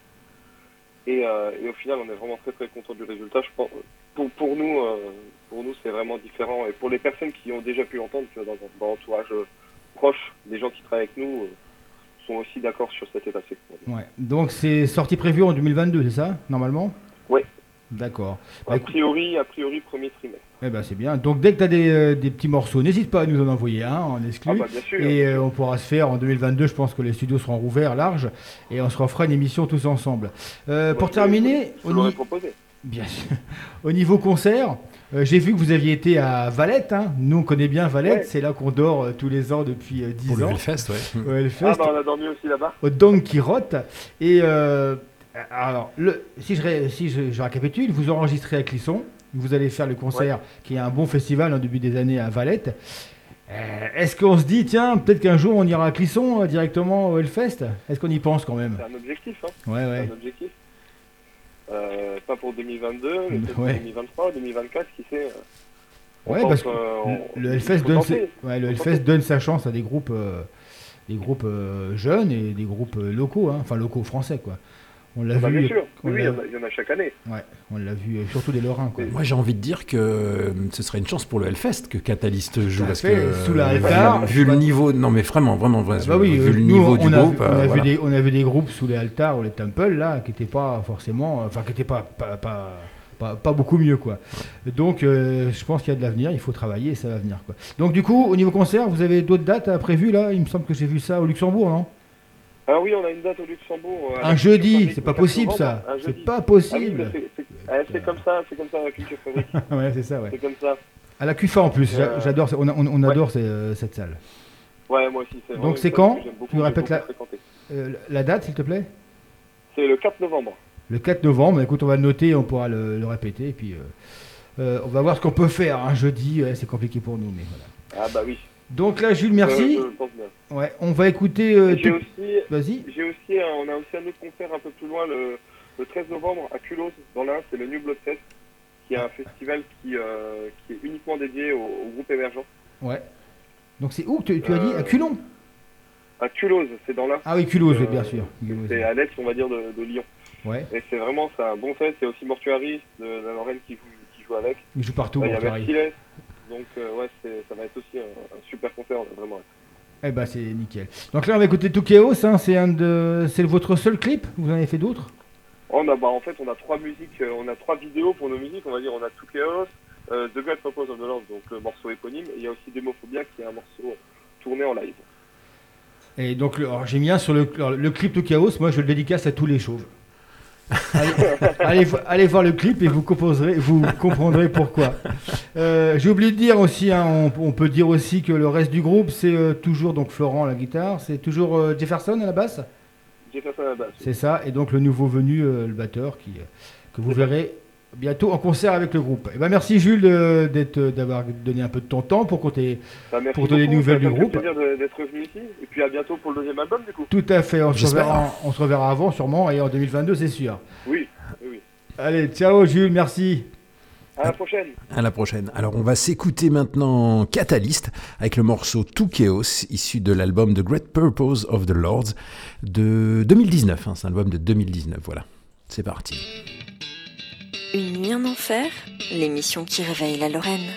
et, euh, et au final on est vraiment très très content du résultat. Je pense pour pour nous euh, pour nous c'est vraiment différent, et pour les personnes qui ont déjà pu l'entendre, tu vois, dans, dans l'entourage euh, proche, les gens qui travaillent avec nous euh, sont aussi d'accord sur cet état. Ouais. Donc c'est sortie prévue en deux mille vingt-deux, c'est ça normalement? Oui. D'accord. Bah, a priori, a priori, premier trimestre. Eh ben, c'est bien. Donc, dès que tu as des, euh, des petits morceaux, n'hésite pas à nous en envoyer un, hein, en exclu. Ah bah, bien sûr. Et euh, on pourra se faire en deux mille vingt-deux, je pense que les studios seront rouverts large, et on se refera une émission tous ensemble. Euh, ouais, pour terminer, je l'aurais proposé. Bien sûr. Au niveau concert, euh, j'ai vu que vous aviez été à Vallet. Hein. Nous, on connaît bien Vallet. Ouais. C'est là qu'on dort euh, tous les ans depuis euh, dix ans. Pour le Hellfest, oui. Au Hellfest. Ah, bah, on a dormi aussi là-bas. Au Donkey Rotte. Et. Euh, Alors, le, si, je, si je, je récapitule, vous enregistrez à Clisson, vous allez faire le concert, ouais. qui est un bon festival en début des années à Vallet. Euh, est-ce qu'on se dit, tiens, peut-être qu'un jour on ira à Clisson euh, directement au Hellfest? Est-ce qu'on y pense quand même? C'est un objectif, hein. Ouais, ouais. C'est un objectif. Euh, pas pour deux mille vingt-deux, mais peut-être ouais. pour deux mille vingt-trois, deux mille vingt-quatre, qui sait. Ouais, parce que euh, le Hellfest donne, ouais, le Hellfest donne sa chance à des groupes, euh, des groupes euh, jeunes et des groupes euh, locaux, hein. Enfin locaux français, quoi. On l'a bah vu. Bien sûr. Oui, l'a... il y en a chaque année. Ouais, on l'a vu, surtout des Lorrains. Quoi. Moi, j'ai envie de dire que ce serait une chance pour le Hellfest que Catalyst joue. Parce que sous la altar, vu, vu le niveau, non mais vraiment, vraiment, bah vu, oui, vu le nous, niveau du a, groupe. On a, voilà. vu des, on a vu des groupes sous les altars ou les temples là, qui n'étaient pas forcément, enfin qui n'étaient pas pas, pas, pas pas beaucoup mieux quoi. Donc, euh, je pense qu'il y a de l'avenir. Il faut travailler, et ça va venir quoi. Donc, du coup, au niveau concert, vous avez d'autres dates à prévues là? Il me semble que j'ai vu ça au Luxembourg, non? Ah oui, on a une date au Luxembourg. Un jeudi, c'est pas possible ça. C'est pas possible. C'est comme ça, c'est comme ça la culture fabrique. Ouais, c'est ça, ouais. C'est comme ça. À la Q F A en plus, euh... j'adore. On, on, on adore ouais. ces, euh, cette salle. Ouais, moi aussi. C'est donc c'est quand? Tu me répètes la... Euh, la date, s'il te plaît. C'est le quatre novembre. Le quatre novembre. Écoute, on va le noter, on pourra le, le répéter, et puis euh, euh, on va voir ce qu'on peut faire. Un jeudi, ouais, c'est compliqué pour nous, mais voilà. Ah bah oui. Donc là, Jules, merci. Euh, je ouais, on va écouter. Euh, j'ai tout... aussi, Vas-y. J'ai aussi, hein, on a aussi un autre concert un peu plus loin, le, le treize novembre à Culose, dans l'Ain. C'est le New Blood Fest, qui est un festival qui, euh, qui est uniquement dédié aux au groupes émergents. Ouais. Donc c'est où tu, tu as dit euh, à Culon? À Culose, c'est dans l'Ain. Ah oui, Culose, euh, bien sûr. Culose. C'est à l'est, on va dire, de, de Lyon. Ouais. Et c'est vraiment, c'est un bon fest. Il y a aussi Mortuary de la Lorraine qui joue, qui joue avec. Il joue partout. Il y a Martinez. Donc euh, ouais, c'est, ça va être aussi un, un super concert, vraiment. Eh bah ben, c'est nickel. Donc là on va écouter Tout Chaos, hein, c'est un de, c'est votre seul clip. Vous en avez fait d'autres? On a bah en fait on a trois musiques, on a trois vidéos pour nos musiques, on va dire. On a Tout Chaos, euh, The Great Purpose of the Lord, donc le morceau éponyme, et il y a aussi Demophobia qui est un morceau tourné en live. Et donc le, alors, j'ai mis un sur le, le clip Tout Chaos, moi je le dédicace à tous les chauves. allez, allez, allez voir le clip et vous comprendrez, vous comprendrez pourquoi. Euh, j'ai oublié de dire aussi, hein, on, on peut dire aussi que le reste du groupe, c'est euh, toujours donc Florent à la guitare, c'est toujours euh, Jefferson à la basse. Jefferson à la basse. C'est oui. Ça. Et donc le nouveau venu, euh, le batteur, qui, que vous verrez bientôt en concert avec le groupe. Et ben merci Jules de, d'être, d'avoir donné un peu de ton temps pour compter, bah, pour donner des nouvelles du groupe. Plaisir de, d'être venu ici. Et puis à bientôt pour le deuxième album du coup. Tout à fait. On, se reverra, on se reverra avant sûrement et en deux mille vingt-deux c'est sûr. Oui. Oui. Allez, ciao Jules, merci. À la prochaine. À la prochaine. Alors on va s'écouter maintenant Catalyst avec le morceau Tout Chaos issu de l'album The Great Purpose of the Lords de deux mille dix-neuf. Hein, c'est un album de deux mille dix-neuf. Voilà. C'est parti. Une nuit en enfer, l'émission qui réveille la Lorraine.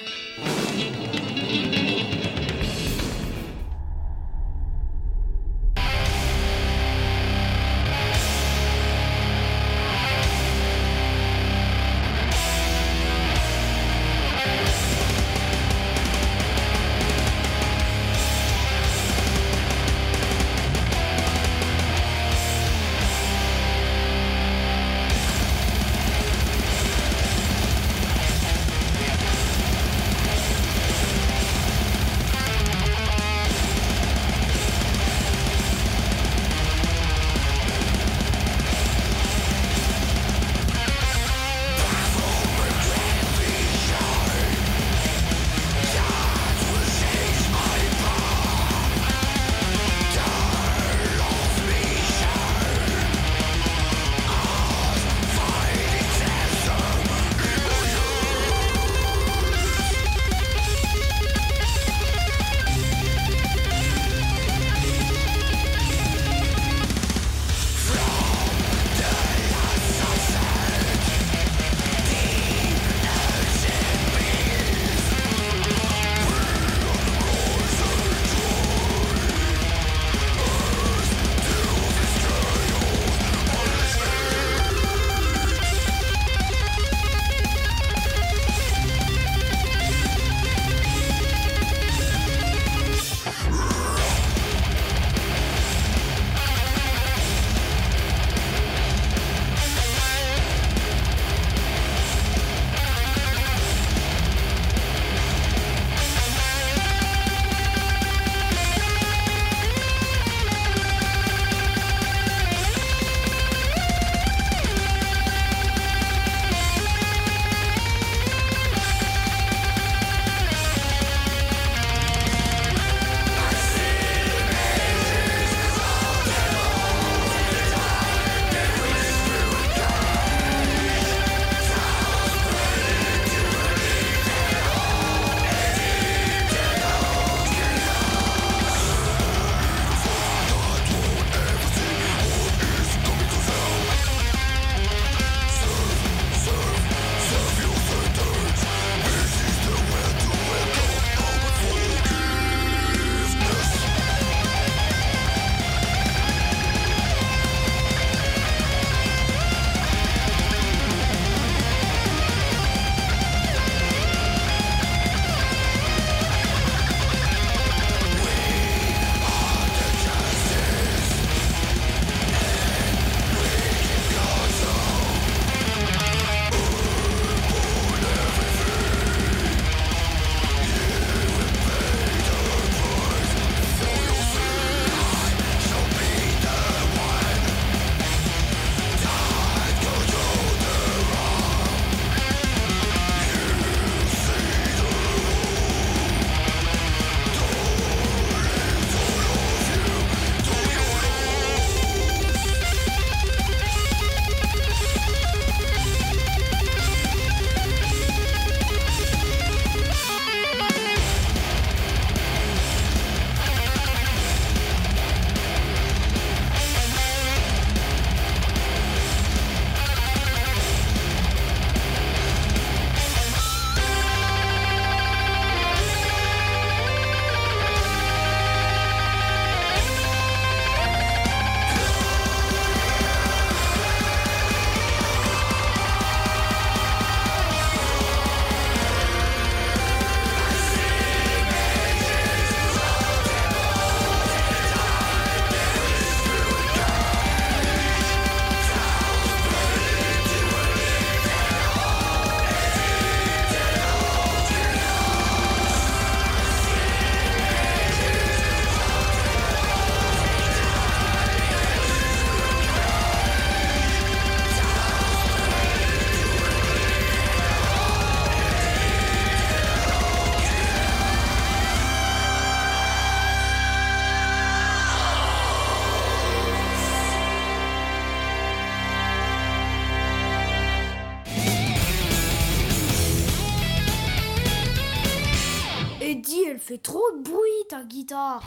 fait trop de bruit ta guitare.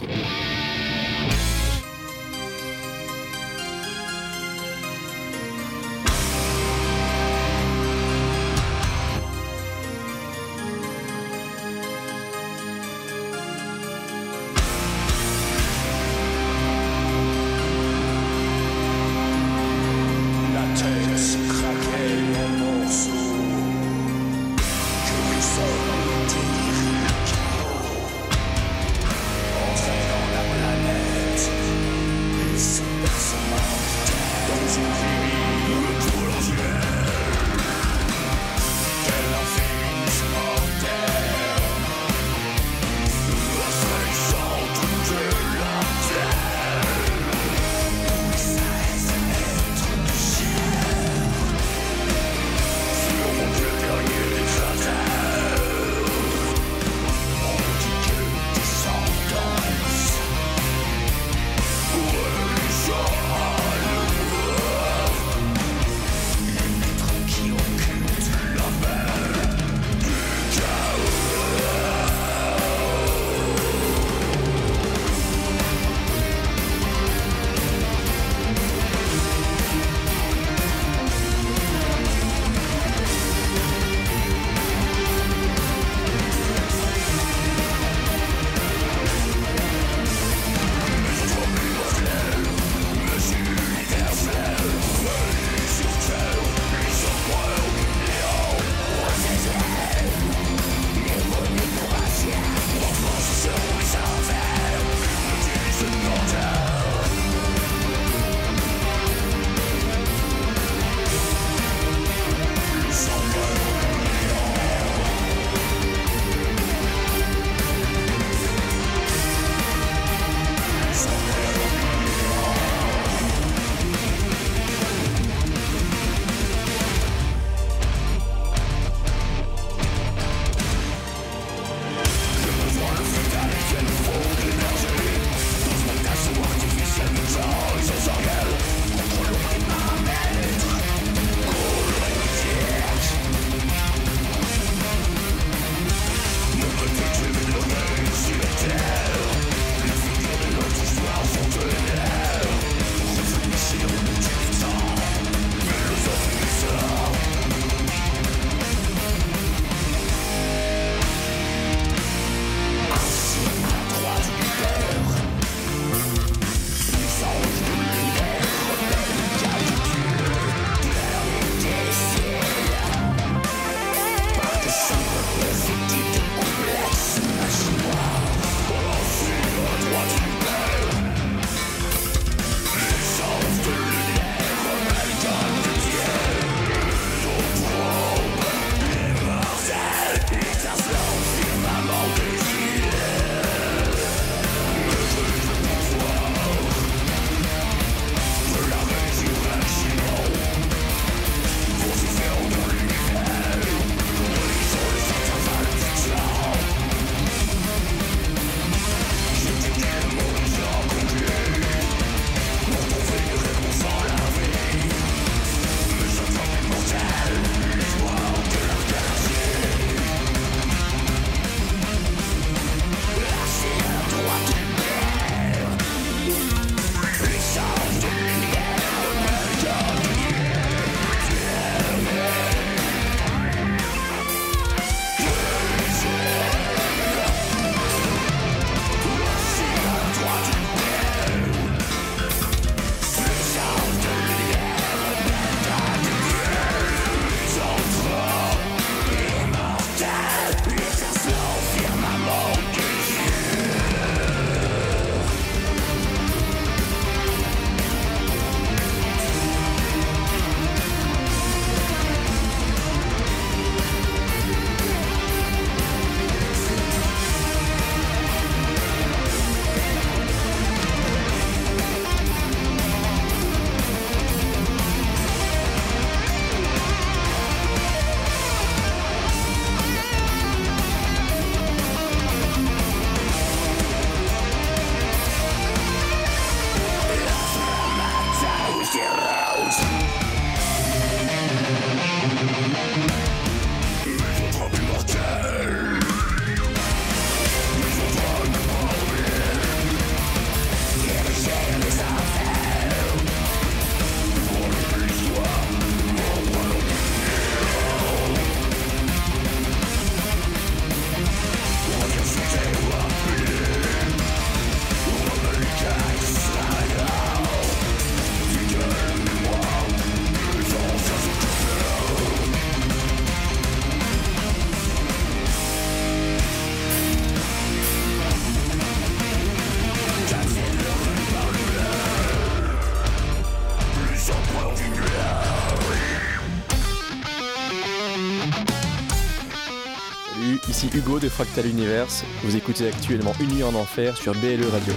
Hugo de Fractal Universe. Vous écoutez actuellement Une nuit en enfer sur B L E Radio.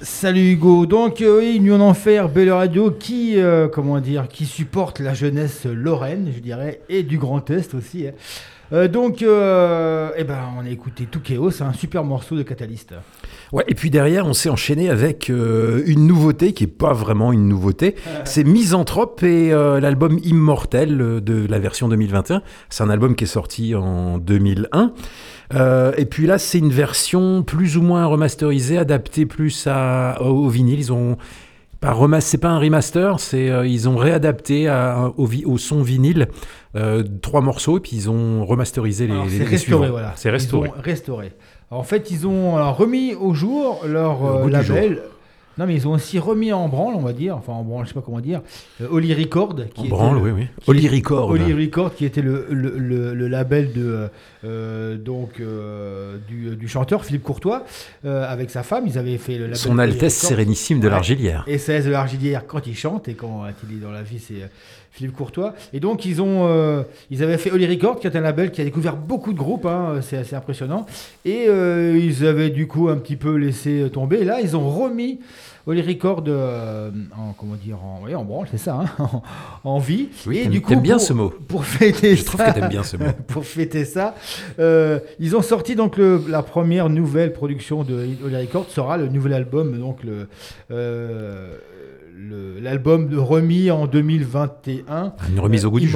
Salut Hugo. Donc euh, oui, Une nuit en enfer, B L E Radio qui euh, comment dire, qui supporte la jeunesse lorraine, je dirais, et du Grand Est aussi. Hein. Euh, donc, euh, eh ben, on a écouté Tout Chaos, c'est un super morceau de Catalyst. Ouais, et puis derrière, on s'est enchaîné avec euh, une nouveauté qui n'est pas vraiment une nouveauté. Euh... C'est Misanthrope et euh, l'album Immortel de la version deux mille vingt et un. C'est un album qui est sorti en deux mille un. Euh, et puis là, c'est une version plus ou moins remasterisée, adaptée plus à, au, au vinyle. Ils ont... Pas remas- c'est pas un remaster, c'est euh, ils ont réadapté à, au, vi- au son vinyle euh, trois morceaux et puis ils ont remasterisé les, alors, les, c'est les restauré, suivants. Voilà. C'est restauré. Ils ont restauré. En fait, ils ont alors, remis au jour leur euh, label. Non, mais ils ont aussi remis en branle, on va dire, enfin en branle, je sais pas comment dire, euh, Oli Record. Qui en branle, le, oui, oui. Oli Record. Oli Record, qui était le, le, le, le label de, euh, donc, euh, du, du chanteur Philippe Courtois, euh, avec sa femme, ils avaient fait le label. Son Altesse Sérénissime de l'Argilière. Et S A S de l'Argilière, quand il chante, et quand il est dans la vie, c'est... Philippe Courtois. Et donc, ils ont, euh, ils avaient fait Holy Record, qui est un label qui a découvert beaucoup de groupes, hein, c'est assez impressionnant. Et euh, ils avaient du coup un petit peu laissé tomber. Et là, ils ont remis Holy Record euh, en, comment dire, en, oui, en branle, c'est ça, hein, en, en vie. Oui, et t'aimes, du coup, t'aimes bien pour, ce mot. Pour fêter Je ça, trouve que t'aimes bien ce mot. Pour fêter ça, euh, ils ont sorti donc le, la première nouvelle production de Holy Record, sera le nouvel album, donc le... Euh, Le, l'album de remis en deux mille vingt et un. Une remise au goût Immortel,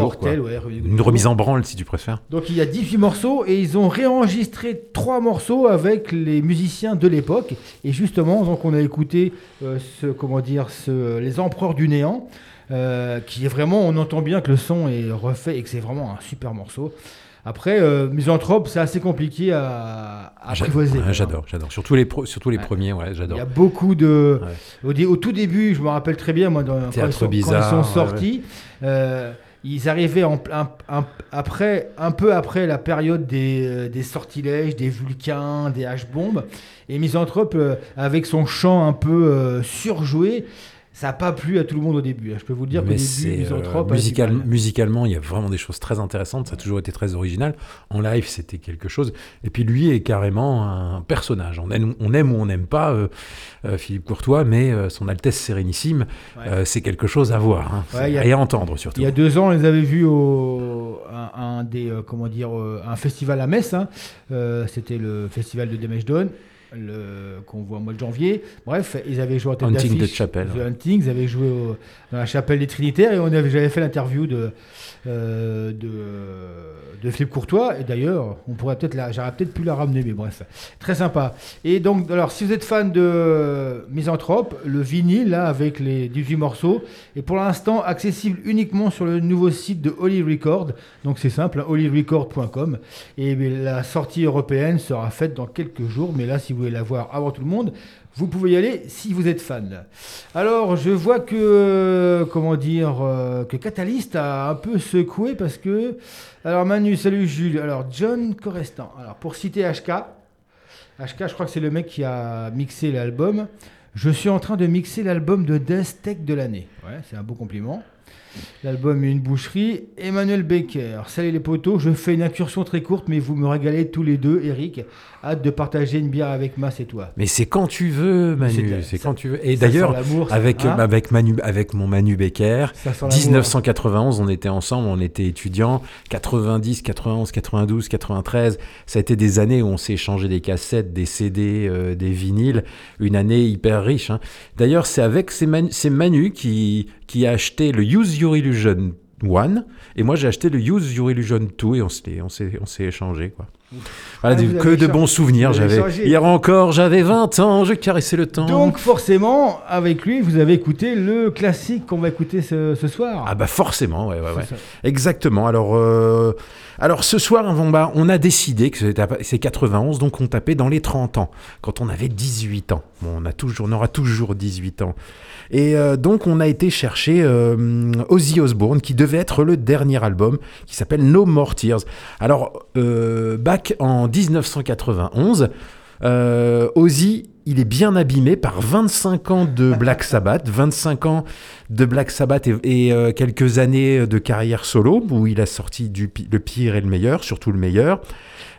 du jour, quoi. Ouais, une remise jour. En branle, si tu préfères. Donc, il y a dix-huit morceaux et ils ont réenregistré trois morceaux avec les musiciens de l'époque. Et justement, donc, on a écouté euh, ce, comment dire, ce, Les Empereurs du Néant, euh, qui est vraiment, on entend bien que le son est refait et que c'est vraiment un super morceau. Après, euh, Misanthrope, c'est assez compliqué à, à apprivoiser. Ouais, j'adore, j'adore. Surtout les, pro, surtout les ouais. premiers, ouais, j'adore. Il y a beaucoup de... Ouais. Au, dé, au tout début, je me rappelle très bien, moi, dans, quand, ils sont, bizarre, quand ils sont sortis, ouais, ouais. Euh, ils arrivaient en, un, un, après, un peu après la période des, des sortilèges, des Vulcains, des H-bombes. Et Misanthrope, euh, avec son chant un peu euh, surjoué, ça n'a pas plu à tout le monde au début. Je peux vous le dire qu'au début, Misanthrope... Euh, musical, musicalement, il y a vraiment des choses très intéressantes. Ça a toujours été très original. En live, c'était quelque chose. Et puis, lui est carrément un personnage. On aime, on aime ou on n'aime pas euh, euh, Philippe Courtois, mais euh, son Altesse Sérénissime, ouais. euh, c'est quelque chose à voir. Hein. Ouais, a, et à entendre, surtout. Il y a deux ans, on les avait vus au... Un, un des... Euh, comment dire... Euh, un festival à Metz. Hein. Euh, c'était le festival de Demesdon. Le, qu'on voit au mois de janvier. Bref, ils avaient joué en tête Hunting d'affiche. De Chapelle. The Hunting, ils avaient joué au, dans la chapelle des Trinitaires et on avait, j'avais fait l'interview de, euh, de, de Philippe Courtois. Et d'ailleurs, on pourrait peut-être la, j'aurais peut-être pu la ramener, mais bref, très sympa. Et donc, alors, si vous êtes fan de Misanthrope, le vinyle là, avec les dix-huit morceaux est pour l'instant accessible uniquement sur le nouveau site de Holy Record. Donc, c'est simple, hein, holy record point com. Et mais, la sortie européenne sera faite dans quelques jours, mais là, si vous voulez la voir avant tout le monde, vous pouvez y aller si vous êtes fan. Alors, je vois que, comment dire, que Catalyst a un peu secoué parce que... Alors, Manu, salut Jules. Alors, John Corestan. Alors, pour citer H K, H K, je crois que c'est le mec qui a mixé l'album. Je suis en train de mixer l'album de Death Tech de l'année. Ouais, c'est un beau compliment. L'album Une boucherie. Emmanuel Baker. Salut les potos, je fais une incursion très courte, mais vous me régalez tous les deux, Eric. Hâte de partager une bière avec Mas et toi. Mais c'est quand tu veux, Manu. C'est, c'est ça, quand tu veux. Et d'ailleurs, avec, hein, avec, Manu, avec mon Manu Baker, dix-neuf cent quatre-vingt-onze, on était ensemble, on était étudiants. quatre-vingt-dix, quatre-vingt-onze, quatre-vingt-douze, quatre-vingt-treize. Ça a été des années où on s'est échangé des cassettes, des C D, euh, des vinyles. Une année hyper riche. Hein. D'ailleurs, c'est avec ces Manu, ces Manu qui, qui a acheté le Use Your Illusion un et moi j'ai acheté le Use Your Illusion deux et on s'est, on s'est, on s'est échangé quoi. Voilà, ah, du, que de bons souvenirs j'avais. Changé. Hier encore, j'avais vingt ans, je caressais le temps. Donc forcément, avec lui, vous avez écouté le classique qu'on va écouter ce, ce soir. Ah bah forcément, ouais, ouais, ouais. Exactement. Alors, euh, alors ce soir, on a décidé que c'est quatre-vingt-onze, donc on tapait dans les trente ans, quand on avait dix-huit ans. Bon, on, a toujours, on aura toujours dix-huit ans. Et euh, donc on a été chercher euh, Ozzy Osbourne, qui devait être le dernier album, qui s'appelle No More Tears. Alors, euh, bah, en dix-neuf cent quatre-vingt-onze, euh, Ozzy il est bien abîmé par vingt-cinq ans de Black Sabbath, vingt-cinq ans de Black Sabbath et, et euh, quelques années de carrière solo où il a sorti du, le pire et le meilleur, surtout le meilleur.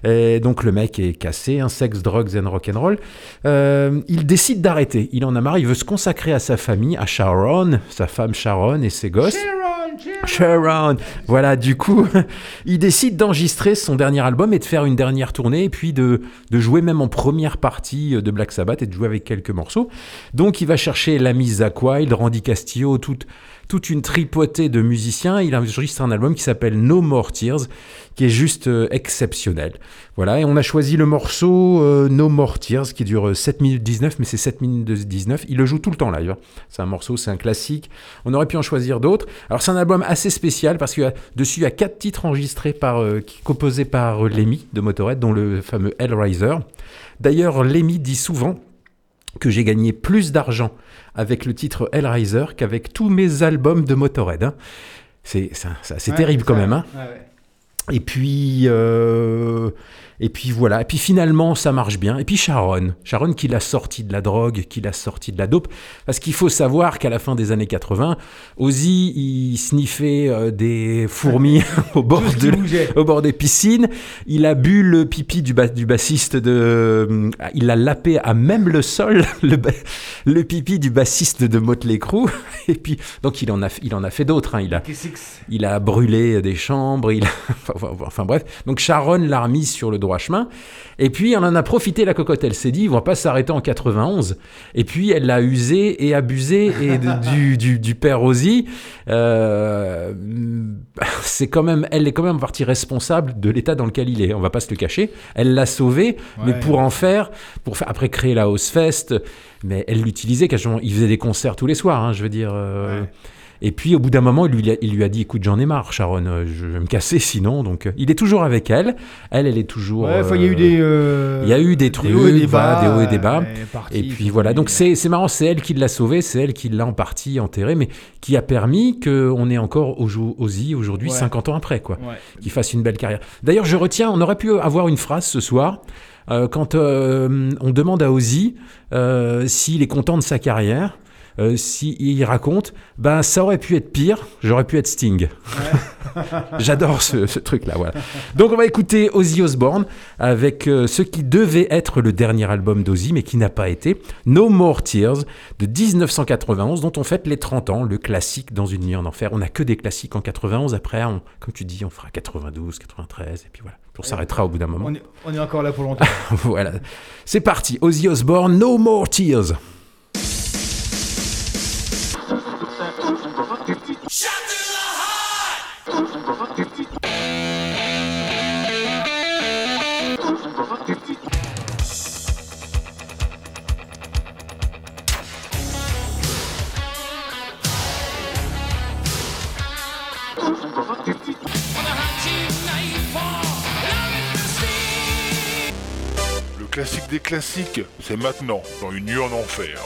Et donc le mec est cassé, hein, sex, drugs and rock'n'roll. Euh, il décide d'arrêter, il en a marre, il veut se consacrer à sa famille, à Sharon, sa femme Sharon et ses gosses. Sharon, Sharon. Sharon. Voilà, du coup, il décide d'enregistrer son dernier album et de faire une dernière tournée et puis de, de jouer même en première partie de Black Sabbath et de jouer avec quelques morceaux. Donc il va chercher l'ami Zakk Wylde, Randy Castillo, toute, toute une tripotée de musiciens. Il enregistre un album qui s'appelle No More Tears, qui est juste euh, exceptionnel. Voilà, et on a choisi le morceau euh, No More Tears, qui dure sept minutes dix-neuf, mais c'est sept minutes dix-neuf. Il le joue tout le temps live. C'est un morceau, c'est un classique. On aurait pu en choisir d'autres. Alors c'est un album assez spécial, parce que dessus il y a quatre titres enregistrés, par, euh, composés par euh, Lemmy de Motorhead, dont le fameux Hellraiser. D'ailleurs, Lemmy dit souvent que j'ai gagné plus d'argent avec le titre Hellraiser qu'avec tous mes albums de Motorhead. Hein. C'est, c'est, c'est, c'est ouais, terrible c'est quand ça. même. Hein. Ouais, ouais. Et puis... Euh... Et puis voilà, et puis finalement ça marche bien. Et puis Sharon, Sharon qui l'a sorti de la drogue, qui l'a sorti de la dope, parce qu'il faut savoir qu'à la fin des années quatre-vingts, Ozzy il sniffait euh, des fourmis au, bord de la, au bord des piscines, il a bu le pipi du, ba, du bassiste, de, il a lapé à même le sol le, le pipi du bassiste de Motley Crue, et puis donc il en a, il en a fait d'autres, hein. il, a, il a brûlé des chambres, il a, enfin, enfin bref, donc Sharon l'a remis sur le dos à chemin, et puis elle en a profité, la cocotte. Elle s'est dit, il ne va pas s'arrêter en quatre-vingt-onze, et puis elle l'a usé et abusé et de, du, du, du père Ozzy. Euh, c'est quand même, elle est quand même partie responsable de l'état dans lequel il est, on ne va pas se le cacher. Elle l'a sauvé, ouais, mais pour ouais. en faire, pour faire, après créer la Ozfest, mais elle l'utilisait, quasiment, il faisait des concerts tous les soirs, hein, je veux dire... Euh, ouais. Et puis, au bout d'un moment, il lui a, il lui a dit « Écoute, j'en ai marre, Sharon, je vais me casser sinon. » Donc, il est toujours avec elle. Elle, elle est toujours... Ouais, enfin, il y a eu des... Euh, il y a eu des trucs, des hauts et des bas. Des hauts et des bas. Et puis, voilà. Donc, c'est, c'est marrant, c'est elle qui l'a sauvé, c'est elle qui l'a en partie enterré, mais qui a permis qu'on ait encore Ozzy, aujourd'hui, ouais. cinquante ans après, quoi. Ouais. Qu'il fasse une belle carrière. D'ailleurs, je retiens, on aurait pu avoir une phrase ce soir... Euh, quand euh, on demande à Ozzy euh, s'il est content de sa carrière... Euh, si il raconte, ben ça aurait pu être pire, j'aurais pu être Sting. Ouais. J'adore ce, ce truc-là, voilà. Donc on va écouter Ozzy Osbourne avec euh, ce qui devait être le dernier album d'Ozzy, mais qui n'a pas été, No More Tears de dix-neuf cent quatre-vingt-onze, dont on fête les trente ans, le classique dans une nuit en enfer. On n'a que des classiques en quatre-vingt-onze, après, on, comme tu dis, on fera quatre-vingt-douze, quatre-vingt-treize, et puis voilà. On s'arrêtera au bout d'un moment. On est, on est encore là pour longtemps. Voilà. C'est parti, Ozzy Osbourne, No More Tears. Le classique des classiques, c'est maintenant dans une nuit en enfer.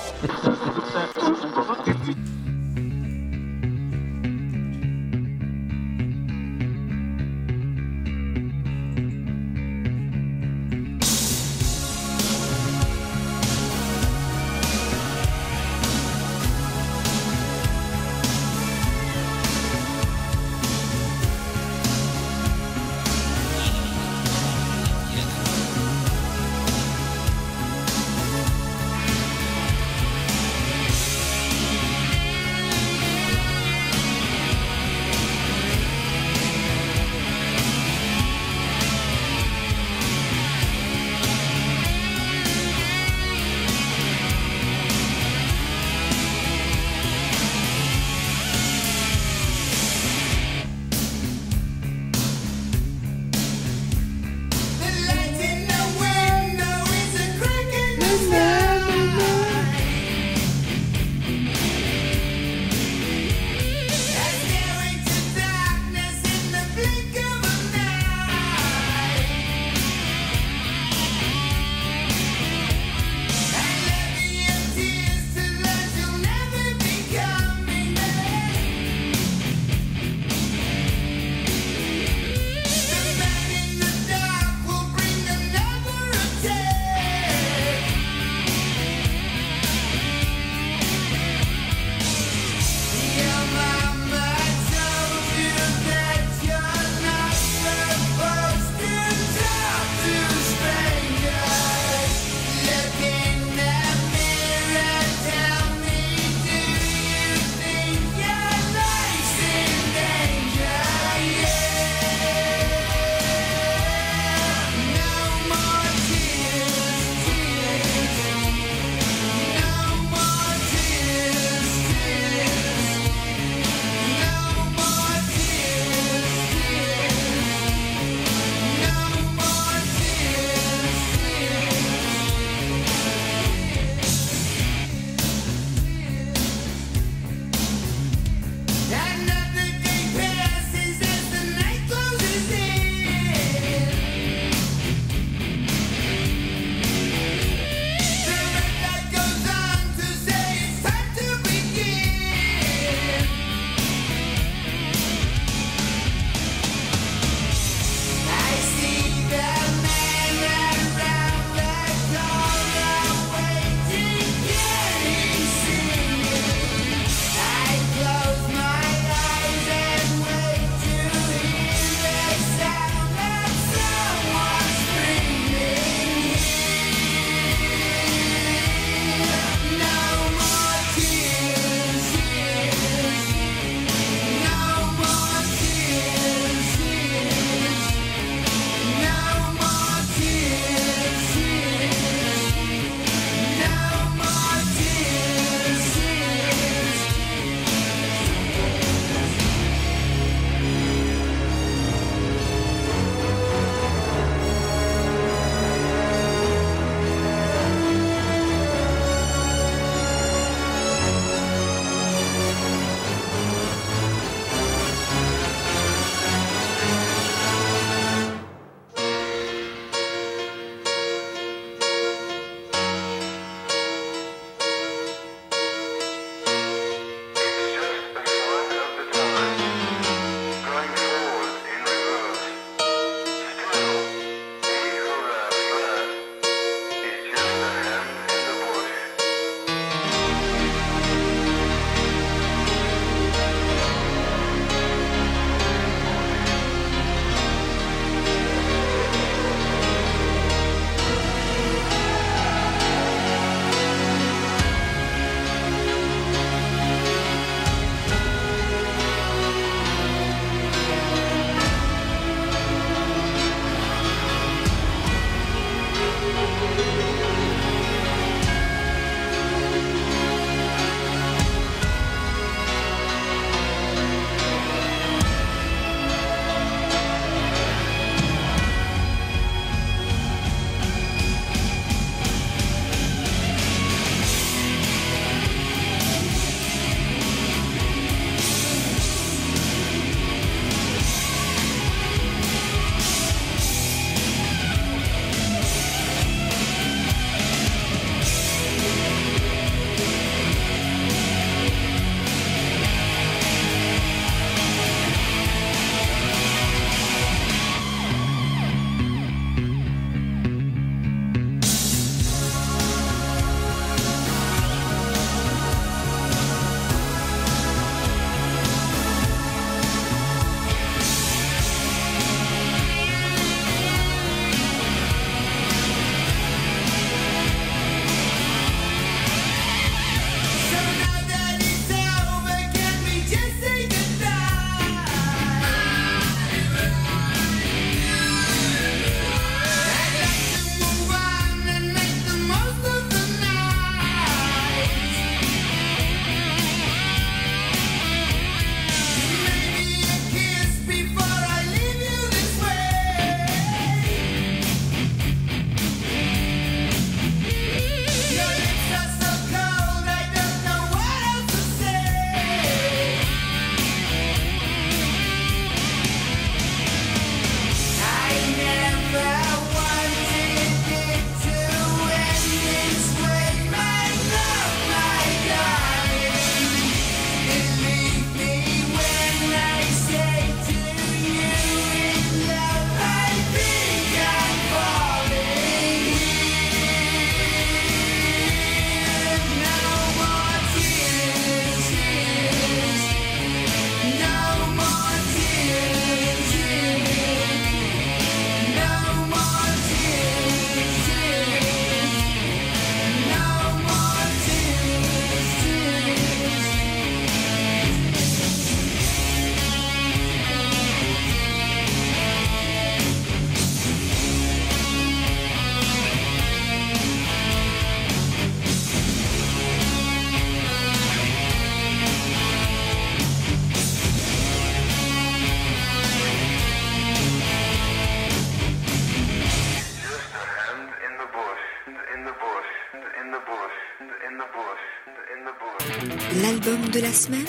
L'album de la semaine,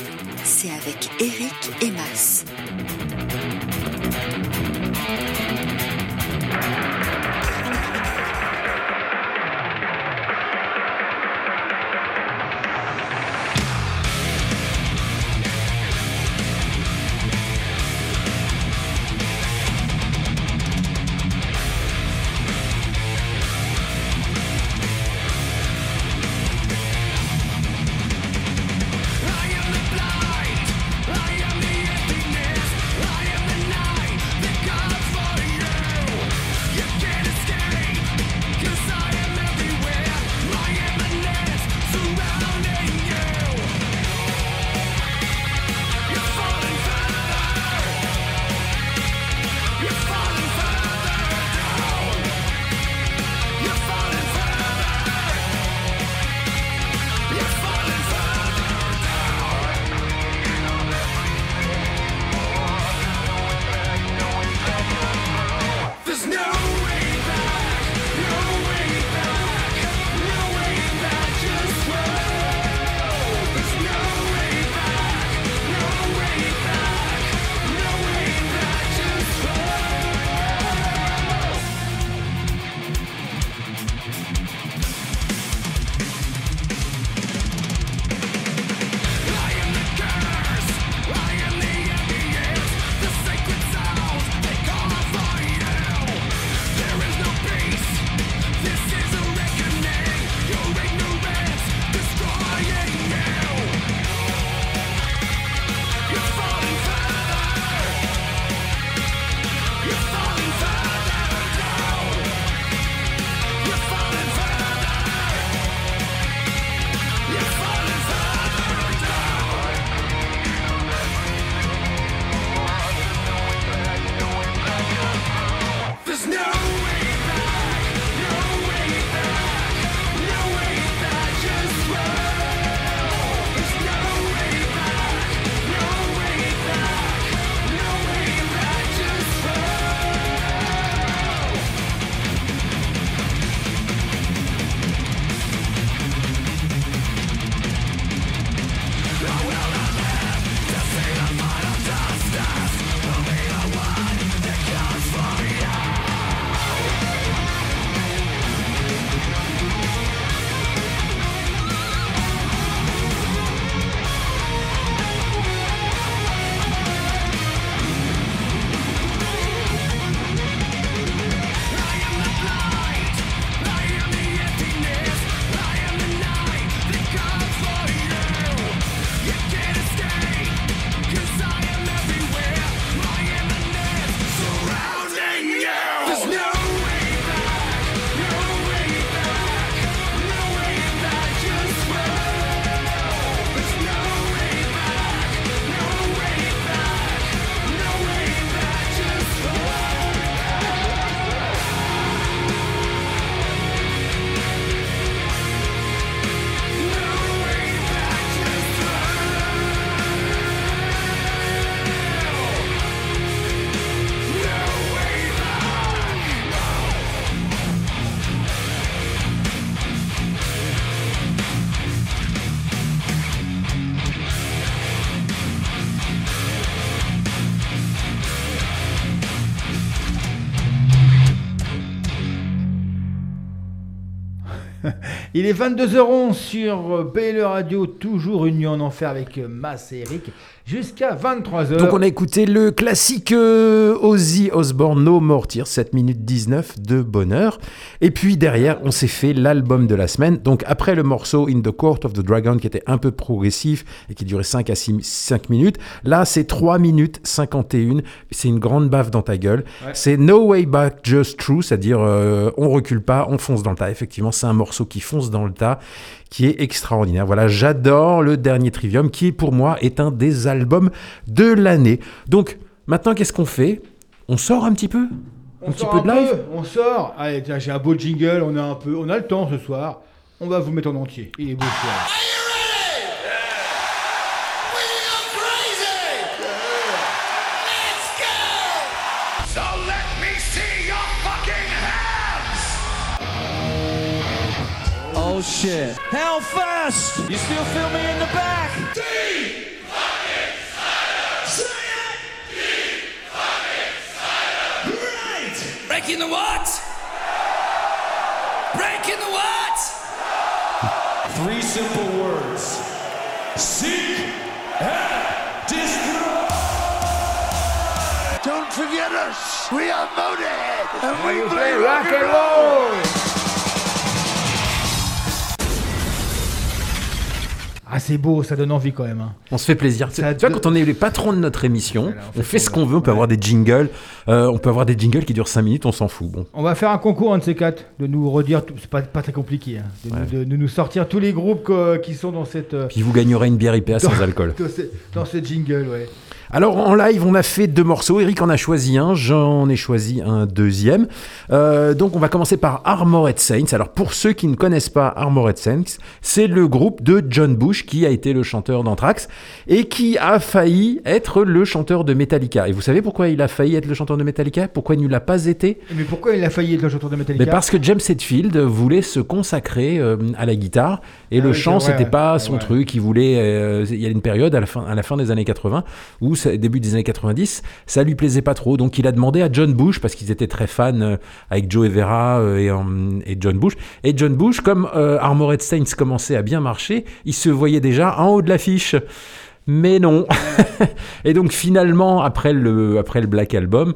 c'est avec Eric Emmas. Il est vingt-deux heures onze sur B L E Radio, toujours Union en Enfer avec Mas et Eric, jusqu'à vingt-trois heures. Donc on a écouté le classique euh, Ozzy Osbourne, No More Tears, sept minutes dix-neuf de bonheur. Et puis derrière, on s'est fait l'album de la semaine. Donc après le morceau In the Court of the Dragon, qui était un peu progressif et qui durait cinq à six, cinq minutes, là c'est trois minutes cinquante et un. C'est une grande baffe dans ta gueule. Ouais. C'est No Way Back, Just True, c'est-à-dire euh, on recule pas, on fonce dans le tas. Effectivement, c'est un morceau qui fonce dans le tas, qui est extraordinaire. Voilà, j'adore le dernier Trivium, qui pour moi est un des albums de l'année. Donc maintenant, qu'est-ce qu'on fait ? On sort un petit peu ? On un petit peu un de live peu, on sort. Allez, tiens, j'ai un beau jingle, on a un peu, on a le temps ce soir. On va vous mettre en entier. Il est beau ce soir. Let's go. So let me see your fucking hands. bullshit. Hellfest! You still feel me in the back? Team fucking Snyder! Say it! Team fucking Snyder! Right! Breaking the what? Breaking the what? Three simple words. Seek and destroy! Don't forget us! We are Motorhead! And we, we play, play rock and roll! And roll. Ah, c'est beau, ça donne envie quand même. Hein. On se fait plaisir. Ça tu vois, de... quand on est les patrons de notre émission, voilà, on fait, on fait ce qu'on veut, on peut ouais. avoir des jingles, euh, on peut avoir des jingles qui durent cinq minutes, on s'en fout. Bon. On va faire un concours, un de ces quatre, de nous redire, tout... c'est pas, pas très compliqué, hein, de, ouais. nous, de, de nous sortir tous les groupes que, qui sont dans cette... Euh... Puis vous gagnerez une bière I P A dans, sans alcool. Dans ce, dans ce jingle, ouais. Alors en live, on a fait deux morceaux, Eric en a choisi un, j'en ai choisi un deuxième. Euh, donc on va commencer par Armored Saints. Alors pour ceux qui ne connaissent pas Armored Saints, c'est le groupe de John Bush qui a été le chanteur d'Anthrax et qui a failli être le chanteur de Metallica. Et vous savez pourquoi il a failli être le chanteur de Metallica ? Pourquoi il ne l'a pas été ? Mais pourquoi il a failli être le chanteur de Metallica ? Mais parce que James Hetfield voulait se consacrer euh, à la guitare et ah, le oui, chant c'était ouais, pas ouais, son ouais. truc. Il voulait. Euh, il y a une période à la fin, à la fin des années quatre-vingts où début des années quatre-vingt-dix, ça lui plaisait pas trop, donc il a demandé à John Bush parce qu'ils étaient très fans euh, avec Joe Evera euh, et, euh, et John Bush. Et John Bush, comme euh, Armored Saints commençait à bien marcher, il se voyait déjà en haut de l'affiche. Mais non. Et donc finalement, après le après le Black Album.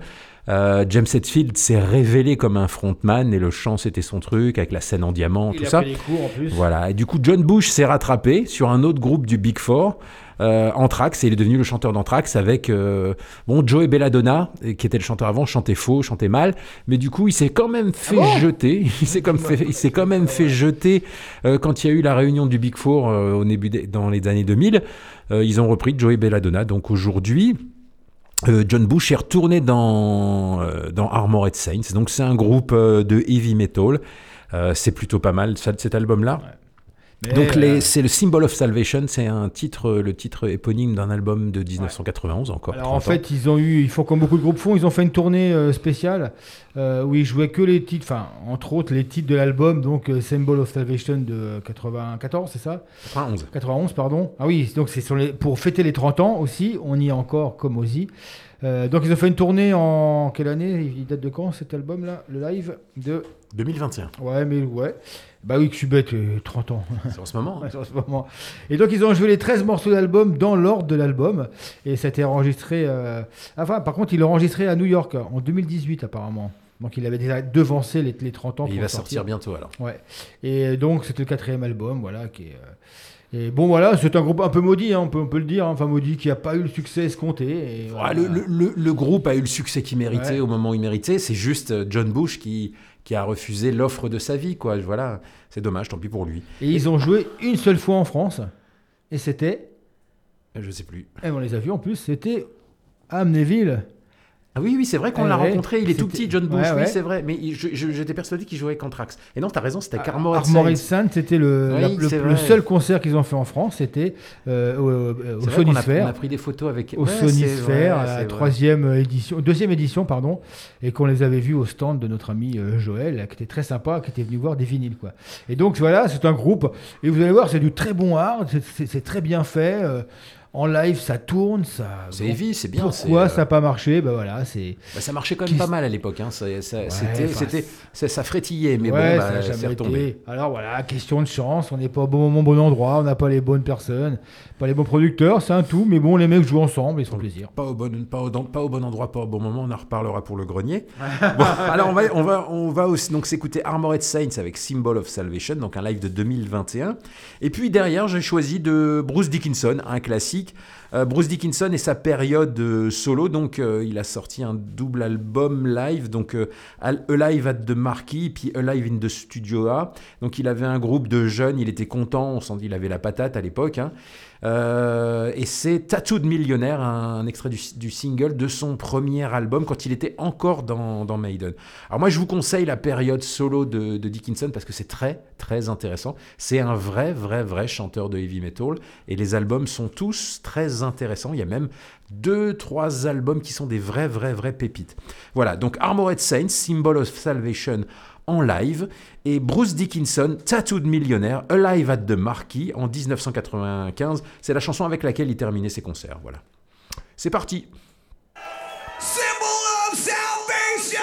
Euh, James Hetfield s'est révélé comme un frontman et le chant c'était son truc avec la scène en diamant, il tout ça. Il a pris les cours en plus. Voilà. Et du coup, John Bush s'est rattrapé sur un autre groupe du Big Four, euh, Anthrax, et il est devenu le chanteur d'Anthrax avec euh, bon Joey Belladonna qui était le chanteur avant, chantait faux, chantait mal, mais du coup il s'est quand même fait ah bon jeter. Il s'est comme fait, il s'est quand même fait jeter euh, quand il y a eu la réunion du Big Four euh, au début de, dans les années deux mille. Euh, ils ont repris Joey Belladonna. Donc aujourd'hui. Euh, John Bush est retourné dans, euh, dans Armored Saints, donc c'est un groupe euh, de heavy metal, euh, c'est plutôt pas mal ça, cet album-là. Ouais. Donc les, euh... c'est le Symbol of Salvation, c'est un titre, le titre éponyme d'un album de dix-neuf cent quatre-vingt-onze encore. Alors en fait, ils ont eu, ils font comme beaucoup de groupes font, ils ont fait une tournée euh, spéciale euh, où ils jouaient que les titres, enfin entre autres les titres de l'album, donc euh, Symbol of Salvation de quatre-vingt-quatorze, c'est ça ? quatre-vingt-onze. quatre-vingt-onze, pardon. Ah oui, donc c'est sur les, pour fêter les trente ans aussi, on y est encore comme Ozzy. Euh, donc ils ont fait une tournée en quelle année ? Il date de quand cet album-là ? Le live de deux mille vingt et un. Ouais, mais ouais. Bah oui, que je suis bête, euh, trente ans. C'est en ce moment. Hein. C'est en ce moment. Et donc ils ont joué les treize morceaux d'album dans l'ordre de l'album. Et ça a été enregistré... Euh... Enfin, par contre, ils l'ont enregistré à New York en deux mille dix-huit apparemment. Donc il avait déjà devancé les, les trente ans. Et pour il va sortir. sortir bientôt alors. Ouais. Et donc c'est le quatrième album, voilà, qui est... Euh... Et bon voilà, c'est un groupe un peu maudit, hein, on, peut, on peut le dire, hein, enfin maudit qui n'a pas eu le succès escompté. Et voilà. Ah, le, le, le groupe a eu le succès qu'il méritait ouais. au moment où il méritait, c'est juste John Bush qui, qui a refusé l'offre de sa vie, quoi. Voilà, c'est dommage, tant pis pour lui. Et, et ils ont joué une seule fois en France, et c'était... Je sais plus. Et on les a vus en plus, c'était à Amnéville. Ah oui, oui, c'est vrai qu'on ouais, l'a rencontré, il est c'était... tout petit, John Bush, ouais, oui, ouais. c'est vrai, mais il, je, je, j'étais persuadé qu'il jouait qu'Anthrax. Et non, t'as raison, c'était ah, Armored Saint. Armored Saint, c'était le, oui, la, le, le seul concert qu'ils ont fait en France, c'était euh, au, euh, au Sonisphère. On a pris des photos avec... Au ouais, Sonisphère, à la troisième édition, deuxième édition, pardon, et qu'on les avait vus au stand de notre ami euh, Joël, qui était très sympa, qui était venu voir des vinyles, quoi. Et donc, voilà, c'est un groupe, et vous allez voir, c'est du très bon art, c'est, c'est, c'est très bien fait... Euh, En live, ça tourne, ça. C'est heavy, c'est bien. Pourquoi c'est, euh... ça n'a pas marché ? Ben voilà, c'est. Ben ça marchait quand même Qu'est... pas mal à l'époque, hein. Ça, ça, ouais, c'était, c'était, ça, ça frétillait, mais ouais, bon, bah, ça s'est retombé. Alors voilà, question de chance. On n'est pas au bon moment, bon endroit. On n'a pas les bonnes personnes, pas les bons producteurs, c'est un tout. Mais bon, les mecs jouent ensemble, ils se font plaisir. Pas au bon, pas au, pas au bon endroit, pas au bon moment. On en reparlera pour le grenier. Bon, alors on va, on va, on va aussi, donc s'écouter Armored Saints avec Symbol of Salvation, donc un live de deux mille vingt et un. Et puis derrière, j'ai choisi de Bruce Dickinson, un classique. Bruce Dickinson et sa période euh, solo, donc euh, il a sorti un double album live, donc euh, Alive at the Marquee, puis Alive in the Studio A. Donc il avait un groupe de jeunes, il était content, on sent qu'il avait la patate à l'époque. Hein. Euh, et c'est Tattooed Millionaire, un, un extrait du, du single de son premier album quand il était encore dans, dans Maiden. Alors moi je vous conseille la période solo de, de Dickinson parce que c'est très très intéressant. C'est un vrai vrai vrai chanteur de heavy metal et les albums sont tous très intéressants. Il y a même deux trois albums qui sont des vrais vrais vrais pépites. Voilà, donc Armored Saints, Symbol of Salvation en live, et Bruce Dickinson, Tattooed Millionaire, Alive at the Marquee en dix-neuf cent quatre-vingt-quinze, c'est la chanson avec laquelle il terminait ses concerts, voilà. C'est parti. Symbol of Salvation.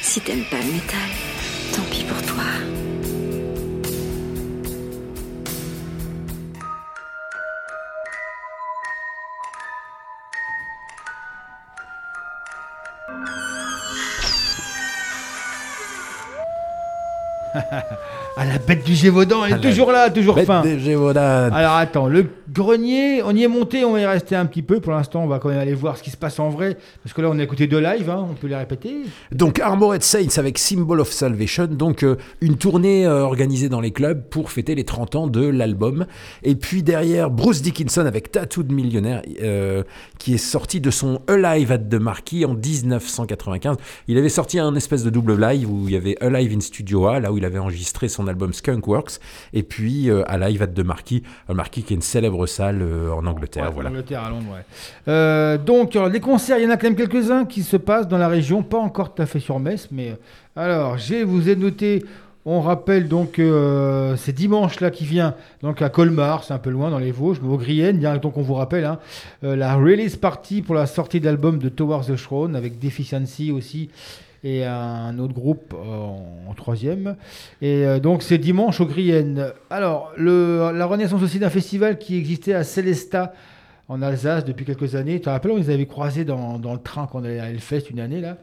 Si t'aimes pas le métal, tant pis pour toi. Ah, la bête du Gévaudan est ah, toujours là, toujours bête fin. Bête du Gévaudan. Alors attends, le grenier, on y est monté, on va y rester un petit peu. Pour l'instant, on va quand même aller voir ce qui se passe en vrai. Parce que là, on a écouté deux lives, hein, on peut les répéter. Donc, Armored Saints avec Symbol of Salvation. Donc, euh, une tournée euh, organisée dans les clubs pour fêter les trente ans de l'album. Et puis derrière, Bruce Dickinson avec Tattooed Millionaire, euh, qui est sorti de son Alive at the Marquee en dix-neuf cent quatre-vingt-quinze. Il avait sorti un espèce de double live où il y avait Alive in Studio A, là où il il avait enregistré son album Skunk Works, et puis euh, à Alive at the Marquee, uh, Marquee qui est une célèbre salle euh, en Angleterre. Ouais, voilà. En Angleterre, à Londres, ouais. Euh, donc, alors, les concerts, il y en a quand même quelques-uns qui se passent dans la région, pas encore tout à fait sur Metz, mais alors, je vous ai noté... On rappelle donc euh, c'est dimanche là qui vient, donc à Colmar, c'est un peu loin dans les Vosges, mais au Grienne, donc on vous rappelle hein, euh, la release party pour la sortie d'album de Towards the Throne avec Deficiency aussi et un autre groupe euh, en troisième. Et euh, donc c'est dimanche au Grienne. Alors le, la renaissance aussi d'un festival qui existait à Sélestat en Alsace depuis quelques années. Tu te rappelles, on les avait croisés dans, dans le train quand on allait à Hellfest une année là.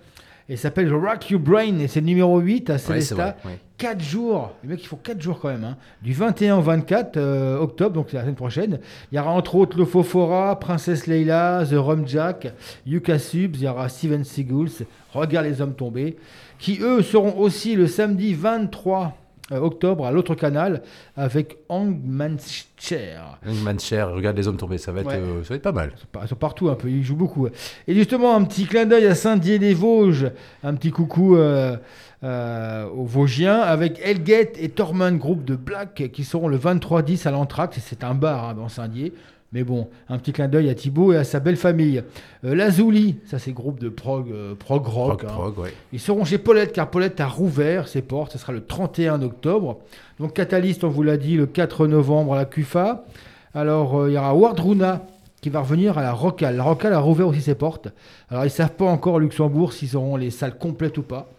Et ça s'appelle Rock Your Brain et c'est le numéro huit à Sélestat. Ouais, quatre jours, les mecs ils font quatre jours quand même, hein. Du vingt et un au vingt-quatre euh, octobre, donc c'est la semaine prochaine. Il y aura entre autres Lofofora, Princesse Leila, The Rum Jack, Yuka Subs, il y aura Steven Seagulls, Regarde les hommes tombés, qui eux seront aussi le samedi vingt-trois octobre à l'autre canal avec Hangman's Chair. Hangman's Chair, Regarde les hommes tombés, ça va être, ouais. euh, ça va être pas mal. Ils sont partout un peu, ils jouent beaucoup. Et justement, un petit clin d'œil à Saint-Dié-les-Vosges, un petit coucou euh, euh, aux Vosgiens avec Hellgate et Torment, groupe de Black, qui seront le vingt-trois dix à l'Anthrax, c'est un bar hein, dans Saint-Dié. Mais bon, un petit clin d'œil à Thibaut et à sa belle famille. Euh, Lazuli, ça c'est groupe de prog, euh, prog rock. Prog, hein. prog, ouais. Ils seront chez Paulette, car Paulette a rouvert ses portes. Ce sera le trente et un octobre. Donc Catalyst, on vous l'a dit, le quatre novembre à la C U F A. Alors, euh, il y aura Wardruna qui va revenir à la Rockal. La Rockal a rouvert aussi ses portes. Alors, ils ne savent pas encore au Luxembourg s'ils auront les salles complètes ou pas.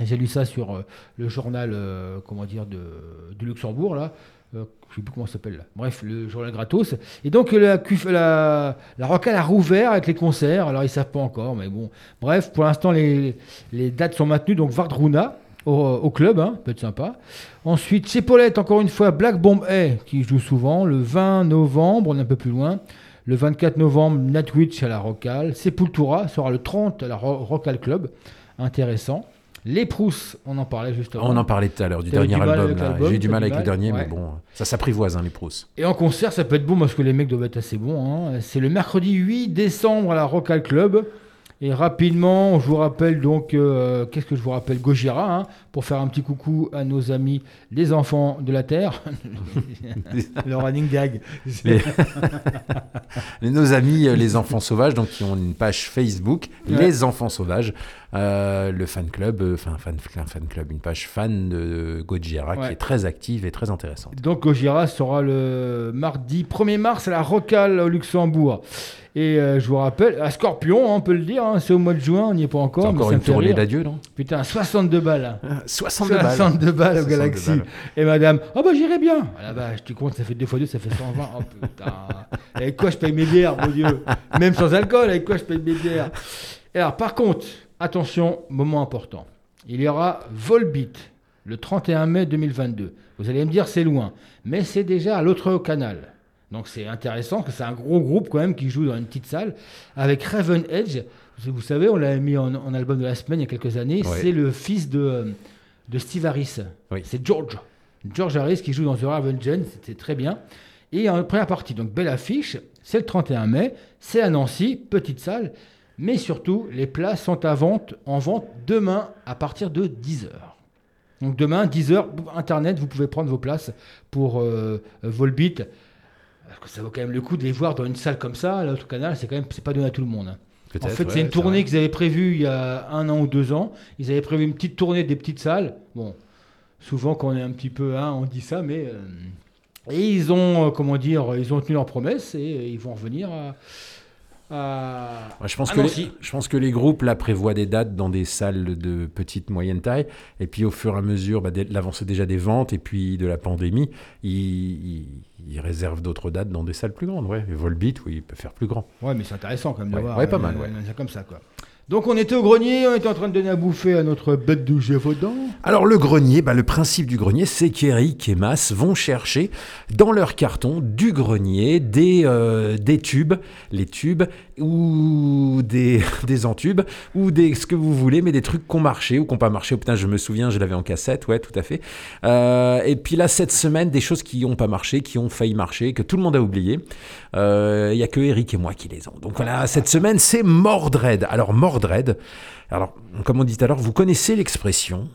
Et j'ai lu ça sur euh, le journal, euh, comment dire, de, de Luxembourg, là. Euh, je ne sais plus comment ça s'appelle là. Bref, le journal gratos. Et donc la, la, la Rockal a rouvert avec les concerts, alors ils ne savent pas encore, mais bon. Bref, pour l'instant les, les dates sont maintenues, donc Wardruna au, au club, hein, peut être sympa. Ensuite, chez Paulette, encore une fois, Black Bomb Hay, qui joue souvent, le vingt novembre, on est un peu plus loin. Le vingt-quatre novembre, Nightwitch à la Rockal. Sepultura sera le trente à la Rockal Club, intéressant. Les Prousses, on en parlait juste avant. On en parlait tout à l'heure du dernier album. J'ai eu du mal avec le dernier, mais bon, ça s'apprivoise, hein, les Prousses. Et en concert, ça peut être bon parce que les mecs doivent être assez bons. Hein. C'est le mercredi huit décembre à la Rockal Club. Et rapidement, je vous rappelle donc, euh, qu'est-ce que je vous rappelle, Gojira, hein, pour faire un petit coucou à nos amis les enfants de la Terre. Le running gag. Les... nos amis les enfants sauvages, donc qui ont une page Facebook, ouais. Les enfants sauvages, euh, le fan club, enfin euh, fan, fan club, une page fan de Gojira, ouais. Qui est très active et très intéressante. Donc Gojira sera le mardi premier mars à la Rockal au Luxembourg. Et euh, je vous rappelle, à Scorpion, on peut le dire, hein, c'est au mois de juin, on n'y est pas encore. C'est encore mais une tournée d'adieu, non ? Putain, soixante-deux balles. Hein. soixante-deux, soixante-deux balles. soixante-deux balles au Galaxy. Balles. Et madame, ah oh bah j'irai bien. Ah bah, je te compte, ça fait deux fois deux, ça fait cent vingt. Oh putain. Avec quoi je paye mes bières, mon Dieu ? Même sans alcool, avec quoi je paye mes bières ? Et alors, par contre, attention, moment important. Il y aura Volbeat le trente et un mai deux mille vingt-deux. Vous allez me dire, c'est loin. Mais c'est déjà à l'autre canal. Donc c'est intéressant parce que c'est un gros groupe quand même qui joue dans une petite salle avec Raven Edge. Vous savez, on l'avait mis en, en album de la semaine il y a quelques années. Ouais. C'est le fils de, de Steve Harris. Oui. C'est George. George Harris qui joue dans The Raven Gen. C'était très bien. Et en première partie, donc belle affiche. C'est le trente et un mai. C'est à Nancy, petite salle. Mais surtout, les places sont à vente, en vente demain à partir de dix heures. Donc demain, dix heures, Internet, vous pouvez prendre vos places pour euh, Volbeat. Parce que ça vaut quand même le coup de les voir dans une salle comme ça, l'autre canal, c'est quand même, c'est pas donné à tout le monde. Peut-être, en fait, ouais, c'est une tournée c'est qu'ils avaient prévue il y a un an ou deux ans. Ils avaient prévu une petite tournée des petites salles. Bon, souvent quand on est un petit peu, hein, on dit ça, mais euh, et ils ont, euh, comment dire, ils ont tenu leur promesse et euh, ils vont revenir. À, à je pense à que les, je pense que les groupes là prévoient des dates dans des salles de petite moyenne taille. Et puis au fur et à mesure, bah, de l'avance déjà des ventes et puis de la pandémie, ils, ils Ils réservent d'autres dates dans des salles plus grandes. Ouais. Et Volbeat, oui, il peut faire plus grand. Ouais, mais c'est intéressant quand même de ouais, voir. Ouais, pas mal, euh, ouais. Comme ça, quoi. Donc, on était au grenier, on était en train de donner à bouffer à notre bête de Gévaudan. Alors, le grenier, bah, le principe du grenier, c'est qu'Eric et Mas vont chercher dans leur carton du grenier des, euh, des tubes, les tubes ou des, des entubes ou des, ce que vous voulez, mais des trucs qui ont marché ou qui n'ont pas marché. Oh, putain, je me souviens, je l'avais en cassette, ouais, tout à fait. Euh, et puis là, cette semaine, des choses qui n'ont pas marché, qui ont failli marcher, que tout le monde a oublié. Il euh, n'y a que Eric et moi qui les ont. Donc, voilà, cette semaine, c'est Mordred. Alors, Mordred. Alors, comme on dit tout à l'heure, vous connaissez l'expression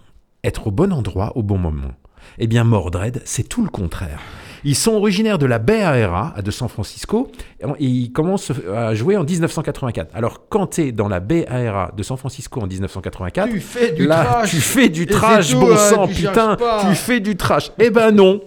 être au bon endroit au bon moment. Eh bien, Mordred, c'est tout le contraire. Ils sont originaires de la Bay Area, de San Francisco, et ils commencent à jouer en dix-neuf cent quatre-vingt-quatre. Alors, quand t'es dans la Bay Area de San Francisco en dix-neuf cent quatre-vingt-quatre, tu fais du là, trash, tu fais du trash, tout, bon euh, sang, tu putain, tu fais du trash. Eh ben non.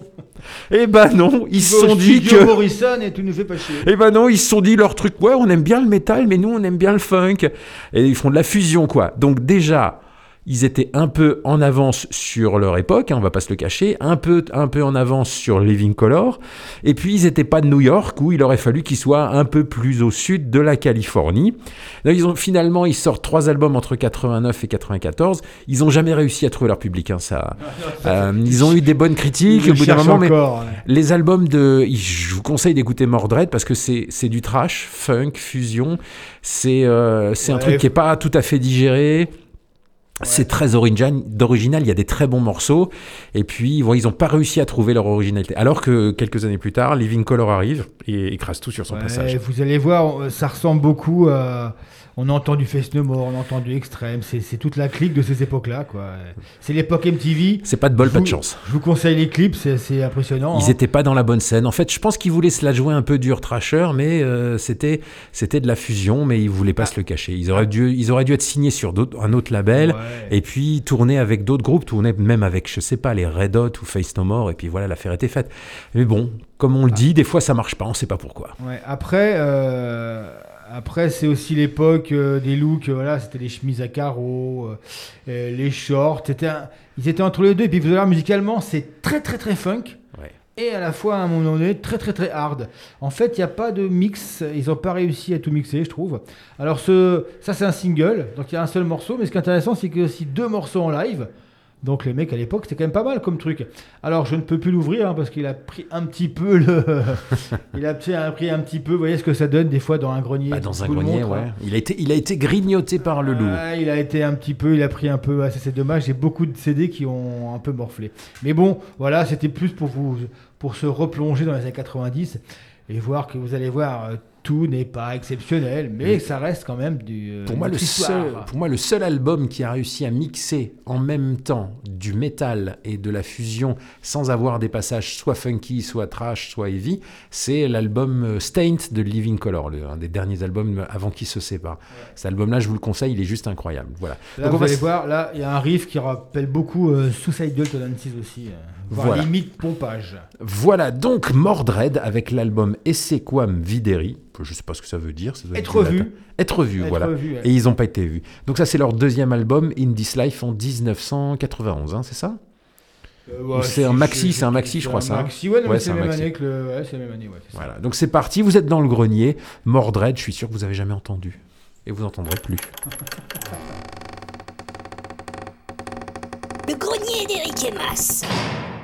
Eh ben non, ils se sont dit que Morrison et tu nous fais pas chier. Eh ben non, ils se sont dit leur truc. Ouais, on aime bien le métal, mais nous on aime bien le funk. Et ils font de la fusion, quoi. Donc déjà, ils étaient un peu en avance sur leur époque, hein, on va pas se le cacher, un peu, un peu en avance sur Living Color, et puis ils étaient pas de New York, où il aurait fallu qu'ils soient un peu plus au sud de la Californie. Là, ils ont, finalement, ils sortent trois albums entre quatre-vingt-neuf et quatre-vingt-quatorze, ils ont jamais réussi à trouver leur public, hein, ça. Euh, ils ont eu des bonnes critiques, au bout d'un moment, encore, mais ouais. Les albums de... Je vous conseille d'écouter Mordred, parce que c'est, c'est du trash, funk, fusion, c'est, euh, c'est ouais, un truc qui est pas tout à fait digéré. Ouais. C'est très original, il y a des très bons morceaux, et puis bon, ils n'ont pas réussi à trouver leur originalité. Alors que quelques années plus tard, Living Color arrive et écrase tout sur son ouais, passage. Vous allez voir, ça ressemble beaucoup à... On a entendu Face No More, on a entendu Extreme, c'est, c'est toute la clique de ces époques-là, quoi. C'est l'époque M T V. C'est pas de bol, vous, pas de chance. Je vous conseille les clips, c'est, c'est impressionnant. Ils n'étaient hein. pas dans la bonne scène. En fait, je pense qu'ils voulaient se la jouer un peu dur trasher, mais euh, c'était, c'était de la fusion, mais ils voulaient pas ah. se le cacher. Ils auraient dû, ils auraient dû être signés sur un autre label, ouais. et puis tourner avec d'autres groupes, tourner même avec, je sais pas, les Red Hot ou Face No More, et puis voilà, l'affaire était faite. Mais bon, comme on le ah. dit, des fois ça marche pas, on sait pas pourquoi. Ouais, après... Euh... Après, c'est aussi l'époque euh, des looks, euh, voilà, c'était les chemises à carreaux, euh, les shorts, c'était un... ils étaient entre les deux. Et puis, vous allez voir, musicalement, c'est très, très, très funk. Ouais. Et à la fois, à un moment donné, très, très, très hard. En fait, il n'y a pas de mix. Ils n'ont pas réussi à tout mixer, je trouve. Alors, ce... ça, c'est un single. Donc, il y a un seul morceau. Mais ce qui est intéressant, c'est qu'il y a aussi deux morceaux en live. Donc, les mecs, à l'époque, c'était quand même pas mal comme truc. Alors, je ne peux plus l'ouvrir hein, parce qu'il a pris un petit peu le... il a pris un petit peu... Vous voyez ce que ça donne des fois dans un grenier. Bah, dans un grenier, montre, ouais. Hein. Il, a été, il a été grignoté par le loup. Ah, il a été un petit peu... Il a pris un peu... Ah, ça, c'est dommage. J'ai beaucoup de C D qui ont un peu morflé. Mais bon, voilà, c'était plus pour, vous, pour se replonger dans les années quatre-vingt-dix et voir que vous allez voir... Euh, tout n'est pas exceptionnel, mais oui. ça reste quand même du... Pour moi, le seul, pour moi, le seul album qui a réussi à mixer en même temps du métal et de la fusion sans avoir des passages soit funky, soit trash, soit heavy, c'est l'album Stained de Living Color, le, un des derniers albums avant qu'ils se séparent. Ouais. Cet album-là, je vous le conseille, il est juste incroyable. Voilà. Là, donc, vous allez s- voir, là, il y a un riff qui rappelle beaucoup euh, Suicidal Tendencies aussi, euh, voire voilà. limite pompage. Voilà, donc Mordred avec l'album Essequam Videri, je ne sais pas ce que ça veut dire. Ça doit être, être revu. Être revu, être voilà. Revu, ouais. Et ils n'ont pas été vus. Donc ça, c'est leur deuxième album, In This Life, en dix-neuf cent quatre-vingt-onze, hein, c'est ça euh, ouais, c'est, c'est un maxi, je, c'est un maxi, je crois ça. Maxi, ouais, non, ouais, c'est, c'est la même maxi. Année que le... Ouais, c'est la même année, ouais. C'est voilà, ça. Donc c'est parti, vous êtes dans le grenier. Mordred, je suis sûr que vous n'avez jamais entendu. Et vous n'entendrez plus. Le grenier d'Eric Emas.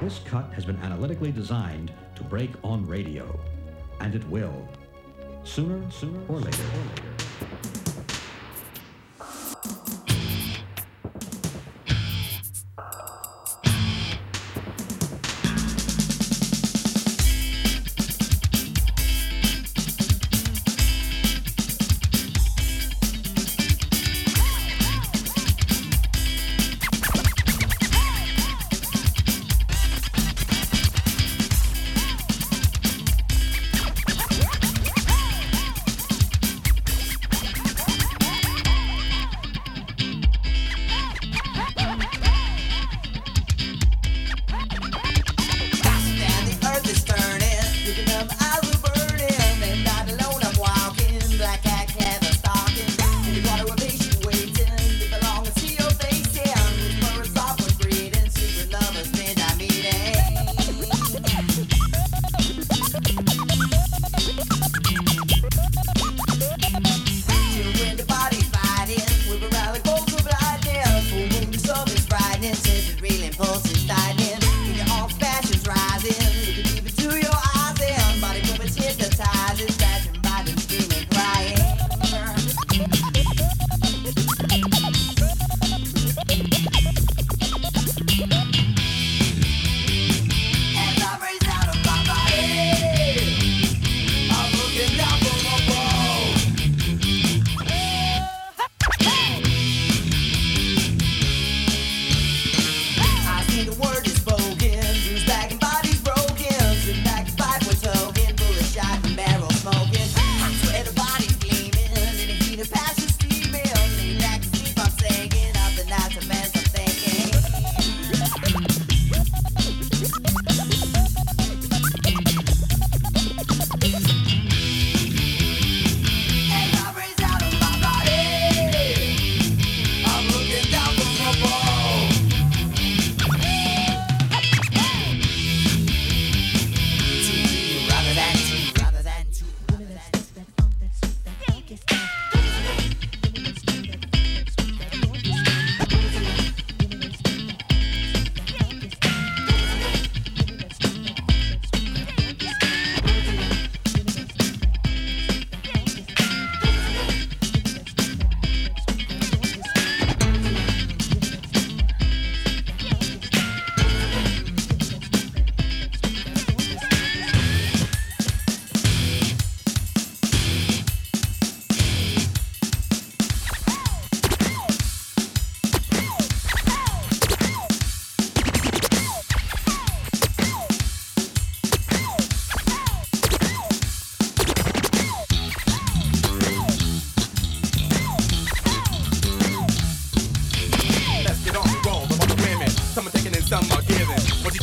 This cut has been analytically designed to break on radio. And it will. Sooner, sooner or later.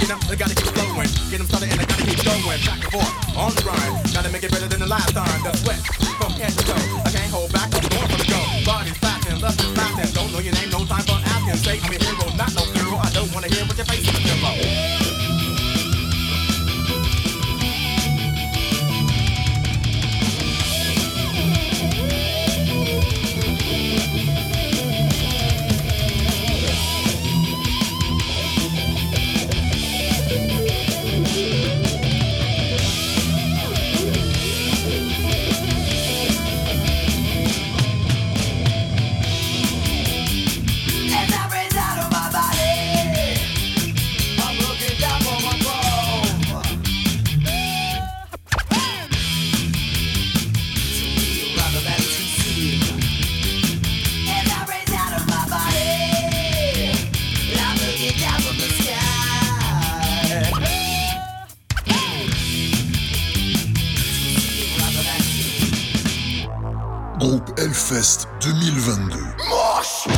Get up, I gotta keep flowing. Get them started and I gotta keep going. Back and forth, on the run. Gotta make it better than the last time. The sweat, from head to toe. I can't hold back, I'm going for the go. Body's flapping, lust is flapping. Don't know your name, no time for asking. Say I'm your hero, not no hero. I don't wanna hear what your face is about. Hellfest deux mille vingt-deux. Moche!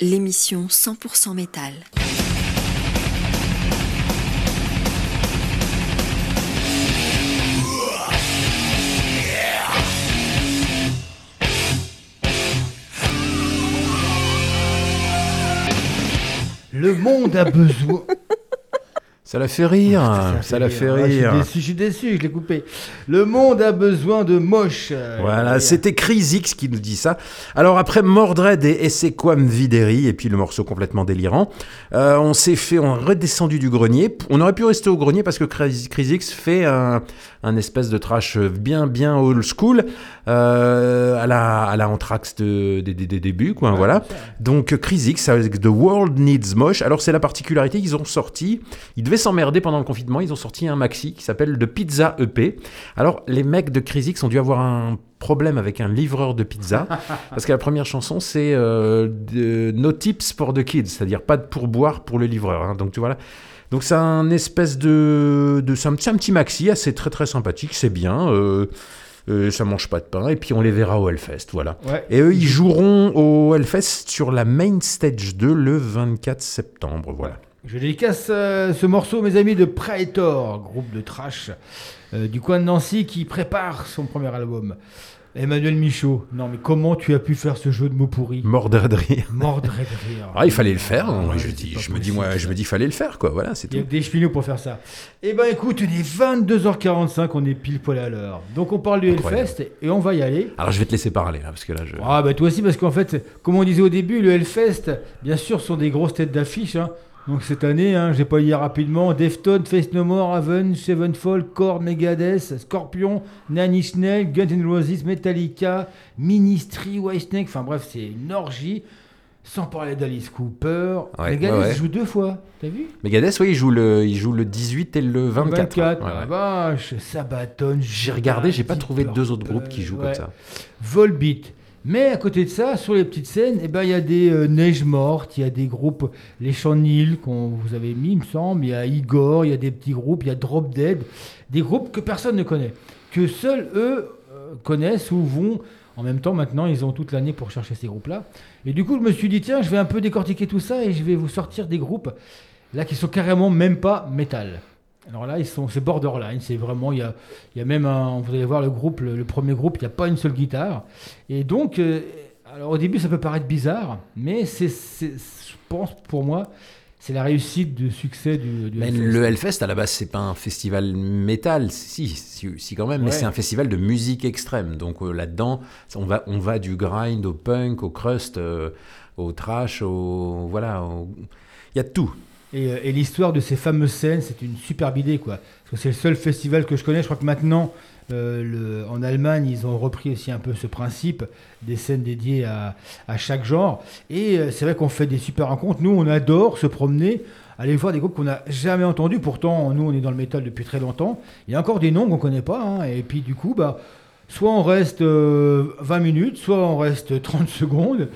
L'émission cent pour cent métal. Yeah. Le monde a besoin. Ça la fait rire. Putain, ça la fait, fait rire. rire. Ah, je, suis déçu, je suis déçu, je l'ai coupé. Le monde a besoin de moche. Euh, voilà, c'était Crisix qui nous dit ça. Alors après Mordred et Essequam Videri, et puis le morceau complètement délirant, euh, on s'est fait, on est redescendu du grenier. On aurait pu rester au grenier parce que Crisix fait un, un espèce de trash bien, bien old school euh, à la, à la Anthrax de, des, des, des débuts, quoi. Ouais, voilà. Donc Crisix avec The World Needs Moche. Alors c'est la particularité, ils ont sorti, ils devaient s'emmerder pendant le confinement, ils ont sorti un maxi qui s'appelle The Pizza E P. Alors les mecs de Crisix ont dû avoir un problème avec un livreur de pizza parce que la première chanson c'est euh, de, No Tips for the Kids, c'est-à-dire pas de pourboire pour le livreur, hein. Donc tu vois là. Donc c'est un espèce de, de c'est, un, c'est un petit maxi assez très très sympathique, c'est bien. Euh, Euh, ça mange pas de pain, et puis on les verra au Hellfest, voilà. Ouais. Et eux, ils joueront au Hellfest sur la Main Stage deux le vingt-quatre septembre, voilà. Je dédicace euh, ce morceau, mes amis, de Praetor, groupe de trash euh, du coin de Nancy qui prépare son premier album. Emmanuel Michaud, non mais comment tu as pu faire ce jeu de mots pourris ? Mordre de rire. Mordre de rire. Ah, il fallait le faire, ah, je, dis, je me dis moi, je me dis fallait le faire quoi, voilà, c'est tout. Il y a des cheminots pour faire ça. Eh ben écoute, il est vingt-deux heures quarante-cinq, on est pile poil à l'heure. Donc on parle du Hellfest et on va y aller. Alors je vais te laisser parler là parce que là je... Ah bah toi aussi parce qu'en fait, comme on disait au début, le Hellfest, bien sûr, sont des grosses têtes d'affiche, hein. Donc cette année, hein, j'ai pas lié rapidement, Deftones, Faith No More, Haven, Sevenfold, Korn, Megadeth, Scorpion, Nine Inch Nails, Guns N' Roses, Metallica, Ministry, Whitesnake, enfin bref, c'est une orgie. Sans parler d'Alice Cooper. Ouais, Megadeth ouais. joue deux fois, t'as vu ? Megadeth, oui, il joue, le, il joue le dix-huit et le vingt-quatre. vingt-quatre, ouais, ouais. Vache, Sabaton. J'ai regardé, j'ai pas trouvé deux autres groupes qui jouent ouais. comme ça. Volbeat. Mais à côté de ça, sur les petites scènes, eh ben, y a des euh, Neiges Mortes, il y a des groupes, les Chants Nils qu'on vous avait mis, il me semble, il y a Igor, il y a des petits groupes, il y a Drop Dead, des groupes que personne ne connaît, que seuls eux euh, connaissent ou vont. En même temps, maintenant, ils ont toute l'année pour chercher ces groupes-là. Et du coup, je me suis dit, tiens, je vais un peu décortiquer tout ça et je vais vous sortir des groupes là qui sont carrément même pas métal. Alors là, ils sont, c'est borderline, c'est vraiment, il y a, il y a même, un, vous allez voir le groupe, le, le premier groupe, il n'y a pas une seule guitare. Et donc, euh, alors au début, ça peut paraître bizarre, mais c'est, c'est, je pense, pour moi, c'est la réussite du succès du, du mais Hellfest. Le Hellfest, à la base, c'est pas un festival métal, si, si, si quand même, ouais. mais c'est un festival de musique extrême. Donc euh, là-dedans, on va, on va du grind au punk, au crust, euh, au trash, au, voilà, au... il y a de tout. Et, et l'histoire de ces fameuses scènes, c'est une superbe idée, quoi. Parce que c'est le seul festival que je connais. Je crois que maintenant, euh, le, en Allemagne, ils ont repris aussi un peu ce principe des scènes dédiées à, à chaque genre. Et euh, c'est vrai qu'on fait des super rencontres. Nous, on adore se promener, aller voir des groupes qu'on n'a jamais entendus. Pourtant, nous, on est dans le métal depuis très longtemps. Il y a encore des noms qu'on ne connaît pas. Hein. Et puis, du coup, bah, soit on reste euh, vingt minutes, soit on reste trente secondes.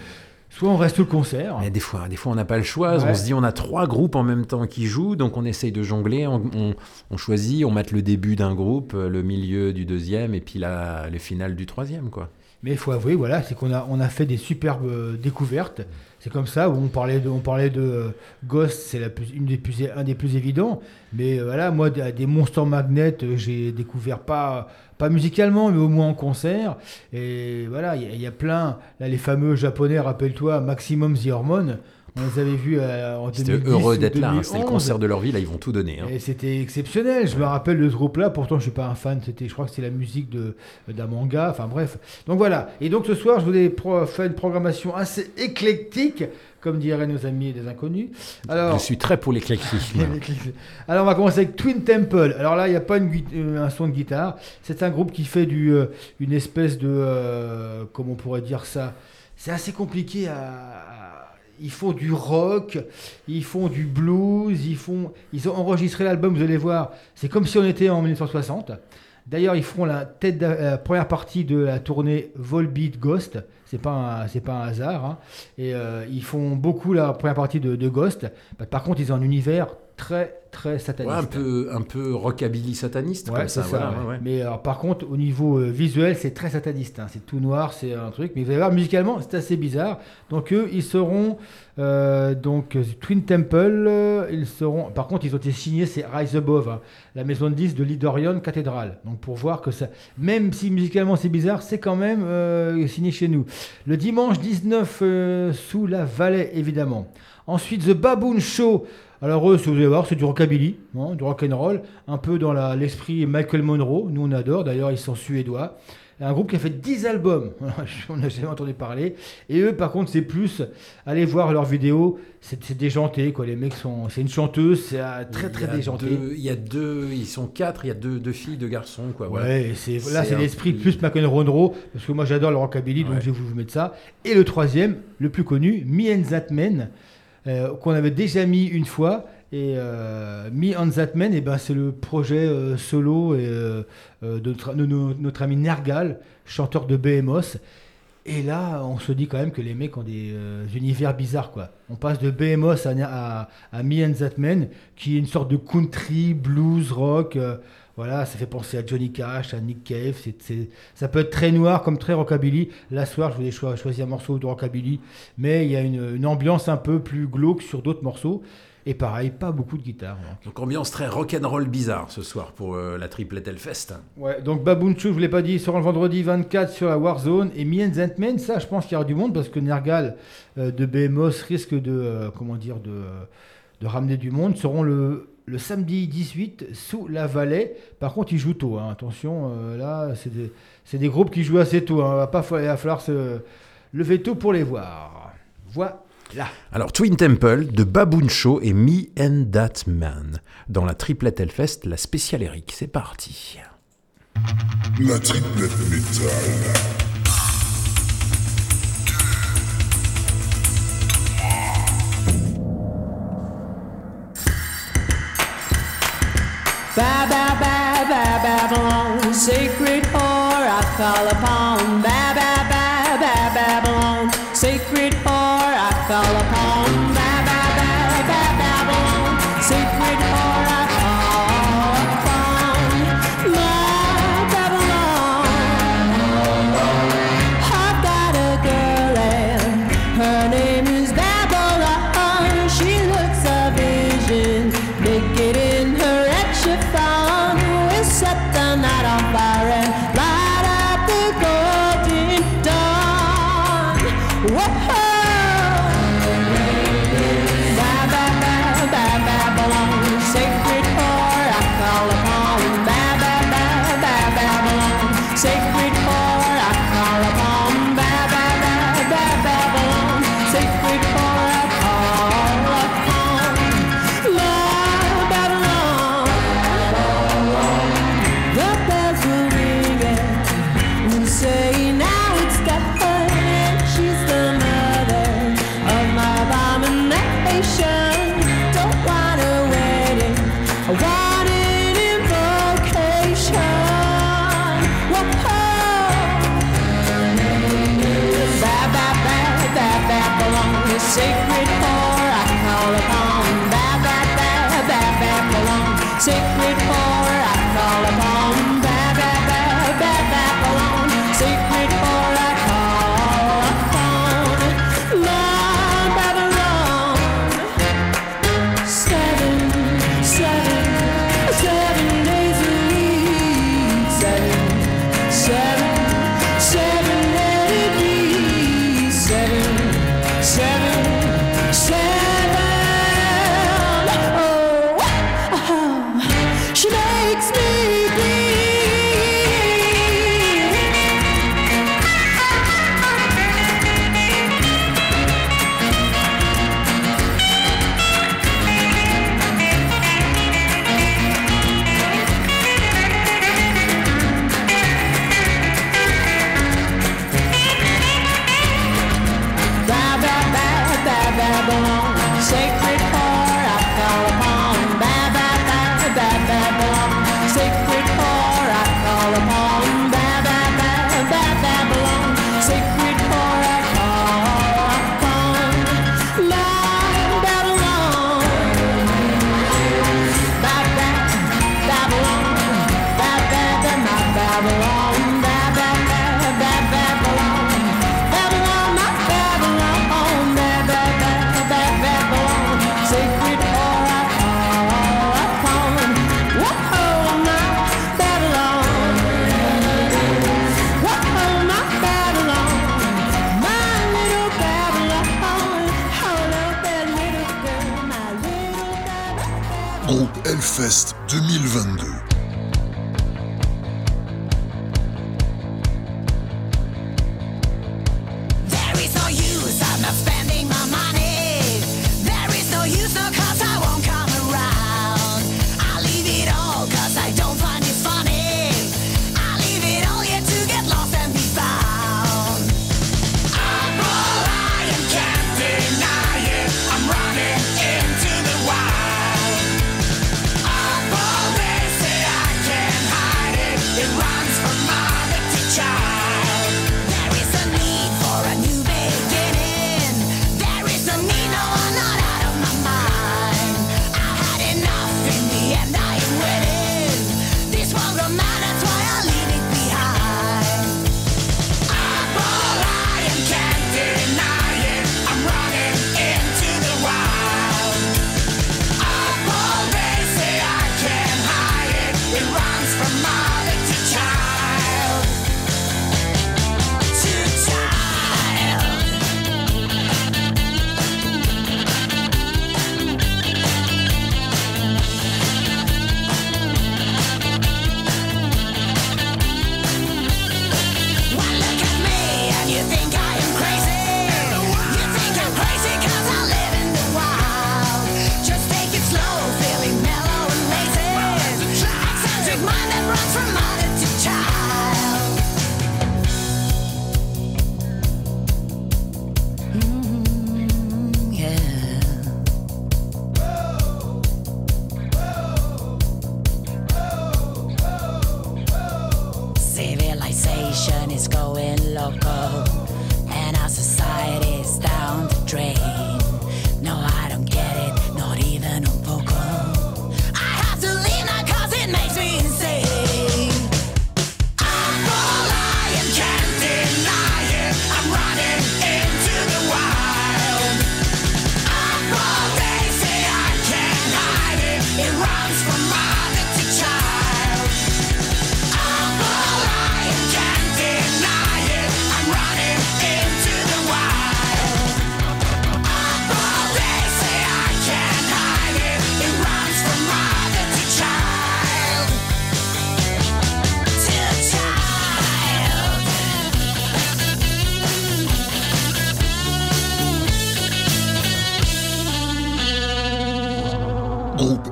Soit on reste tout le concert. Mais des fois, des fois on n'a pas le choix. Ouais. On se dit on a trois groupes en même temps qui jouent, donc on essaye de jongler. On, on, on choisit, on mate le début d'un groupe, le milieu du deuxième, et puis la, le final du troisième, quoi. Mais il faut avouer, voilà, c'est qu'on a, on a fait des superbes découvertes. C'est comme ça, où on parlait de, on parlait de Ghost, c'est la plus, une des plus, un des plus évidents. Mais voilà, moi, des Monster Magnet, j'ai découvert pas, pas musicalement, mais au moins en concert. Et voilà, il y, y a plein, là, les fameux japonais, rappelle-toi, Maximum The Hormone. On les avait vus euh, en deux mille dix. C'était heureux d'être là, hein, c'était le concert de leur vie, là ils vont tout donner. Hein. Et c'était exceptionnel, je ouais. me rappelle de ce groupe-là, pourtant je ne suis pas un fan, c'était, je crois que c'est la musique de, d'un manga, enfin bref. Donc voilà, et donc ce soir je voulais pro- faire une programmation assez éclectique, comme diraient nos amis des Inconnus. Alors, je suis très pour l'éclectisme. Alors on va commencer avec Twin Temple. Alors là il n'y a pas une gui- un son de guitare, c'est un groupe qui fait du, euh, une espèce de, euh, comment on pourrait dire ça, c'est assez compliqué à... Ils font du rock, ils font du blues, ils font... ils ont enregistré l'album, vous allez voir, c'est comme si on était en dix-neuf soixante. D'ailleurs, ils feront la, tête de, la première partie de la tournée Volbeat Ghost, c'est pas un, c'est pas un hasard, hein. Et euh, ils font beaucoup la première partie de, de Ghost. Par contre, ils ont un univers très très sataniste. Ouais, un peu un peu rockabilly sataniste ouais, comme ça. ça voilà, ouais. Ouais. Mais alors, par contre au niveau euh, visuel c'est très sataniste, hein. C'est tout noir, c'est un truc. Mais vous allez voir musicalement c'est assez bizarre. Donc eux ils seront euh, donc Twin Temple, euh, ils seront. Par contre ils ont été signés c'est Rise Above, hein, la maison de disques de l'Idorion Cathedral. Donc pour voir que ça, même si musicalement c'est bizarre, c'est quand même euh, signé chez nous. Le dimanche dix-neuf euh, sous la Vallet évidemment. Ensuite The Baboon Show. Alors eux, si vous allez voir, c'est du rockabilly, hein, du rock'n'roll, un peu dans la, l'esprit Michael Monroe, nous on adore, d'ailleurs ils sont suédois. Un groupe qui a fait dix albums, on n'a jamais entendu parler, et eux par contre c'est plus, allez voir leurs vidéos, c'est, c'est déjanté quoi, les mecs sont, c'est une chanteuse, c'est très très déjanté. Deux, il y a deux, ils sont quatre, il y a deux, deux filles, deux garçons quoi. Voilà. Ouais, c'est, là c'est, c'est l'esprit plus Michael Monroe, parce que moi j'adore le rockabilly, donc ouais. Je vais vous mettre ça. Et le troisième, le plus connu, Me and That Man. Euh, qu'on avait déjà mis une fois et euh, Me and That Man, et ben c'est le projet euh, solo et, euh, de, notre, de, de notre ami Nergal, chanteur de Behemoth. Et là, on se dit quand même que les mecs ont des euh, univers bizarres, quoi. On passe de Behemoth à, à, à Me and That Man, qui est une sorte de country, blues, rock. Euh, voilà, ça fait penser à Johnny Cash, à Nick Cave. C'est, c'est, ça peut être très noir comme très rockabilly. Là, ce soir, je voulais cho- choisir un morceau de rockabilly, mais il y a une, une ambiance un peu plus glauque sur d'autres morceaux. Et pareil, pas beaucoup de guitare. Hein. Donc ambiance très rock'n'roll bizarre ce soir pour euh, la triplette Hellfest. Ouais, donc Baboon Show, je vous l'ai pas dit, sera le vendredi vingt-quatre sur la Warzone. Et Me and That Man, ça je pense qu'il y aura du monde parce que Nergal euh, de Behemoth risque de, euh, comment dire, de, euh, de ramener du monde. Seront le, le samedi dix-huit sous la Vallet. Par contre, ils jouent tôt. Hein. Attention, euh, là, c'est des, c'est des groupes qui jouent assez tôt. Hein. Il va pas, il va falloir se lever tôt pour les voir. Voilà. Là. Alors, Twin Temple, de Baboon Show et Me and That Man. Dans la triplette Hellfest, la spéciale Eric, c'est parti. La triplette métal. Ba ba ba ba Babylon, sacred whore I fell upon. Ba ba ba ba Babylon, sacred whore I fell upon. Ba ba ba ba Babylon, sacred whore I fell upon. My Babylon, I've got a girl and her name is Babylon. She looks a vision, naked in her. She found who set the night on fire and light up the golden dawn. Whoa! Babylon, sacred whore I call upon. Babylon, sacred whore I call upon. Babylon, sacred whore I call upon. Love, Babylon. Sacred whore I call upon. Ba ba ba ba Babylon. Sacred whore I call upon. Ba ba ba ba Babylon. Sacred whore I call upon. Lord Babylon. Seven, seven, seven days a week. Seven, seven, seven days. Seven, seven. Seven, oh, oh, she made Hellfest deux mille vingt-deux.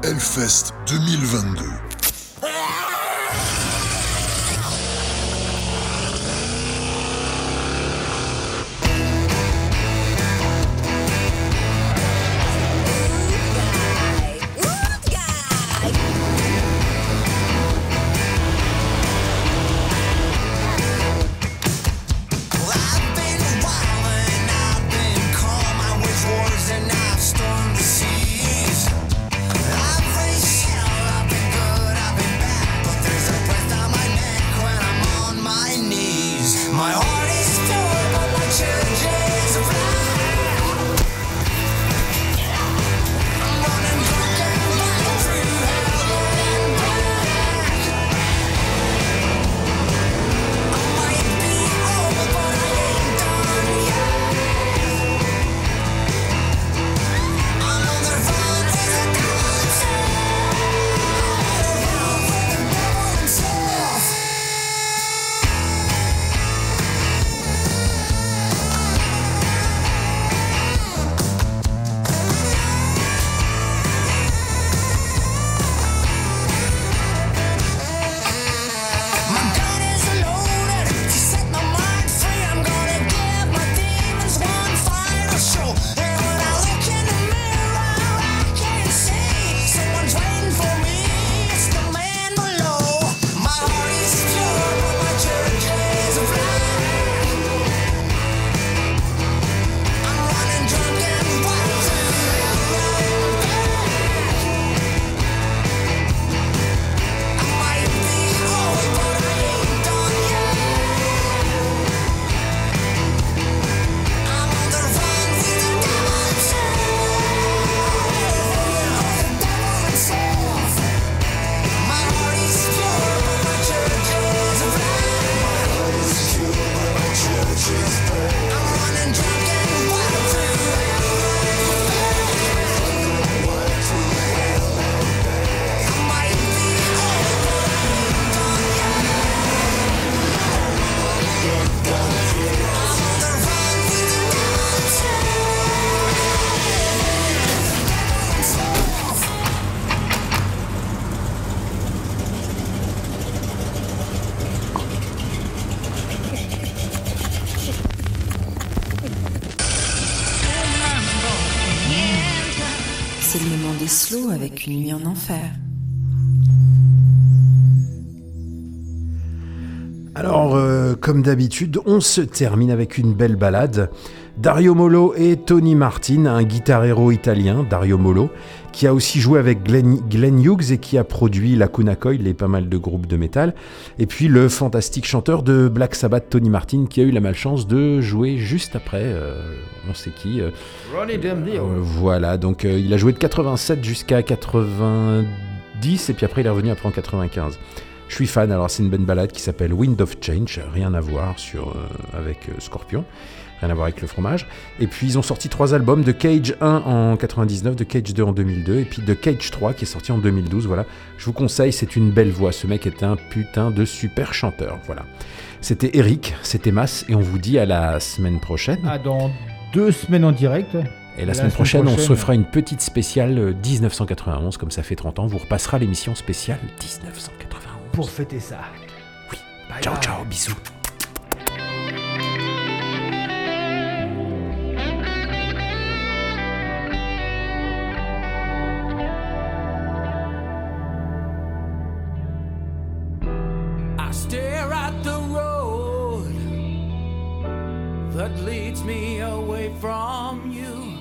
Hellfest deux mille vingt-deux. Good. avec une nuit en enfer. Alors, euh, comme d'habitude, on se termine avec une belle balade. Dario Molo et Tony Martin, un guitarero italien, Dario Molo, qui a aussi joué avec Glenn, Glenn Hughes et qui a produit Lacuna Coil et pas mal de groupes de métal. Et puis le fantastique chanteur de Black Sabbath, Tony Martin, qui a eu la malchance de jouer juste après, euh, on sait qui. Euh, Ronnie Del Dio. Euh, voilà, donc euh, il a joué de quatre-vingt-sept jusqu'à quatre-vingt-dix et puis après il est revenu après en quatre-vingt-quinze. Je suis fan, alors c'est une bonne balade qui s'appelle Wind of Change, rien à voir sur, euh, avec euh, Scorpion, rien à voir avec le fromage. Et puis ils ont sorti trois albums, de Cage un en quatre-vingt-dix-neuf, de Cage deux en deux mille deux et puis de Cage trois qui est sorti en deux mille douze, voilà. Je vous conseille, c'est une belle voix, ce mec est un putain de super chanteur, voilà. C'était Eric, c'était Mas et on vous dit à la semaine prochaine. Ah, dans deux semaines en direct. Et la, la semaine, semaine prochaine, prochaine, on se fera une petite spéciale dix-neuf cent quatre-vingt-onze, comme ça fait trente ans, vous repassera l'émission spéciale dix-neuf cent quatre-vingt-onze. Pour fêter ça. Oui. Bye ciao, bye. Ciao, bisous. I stare at the road that leads me away from you.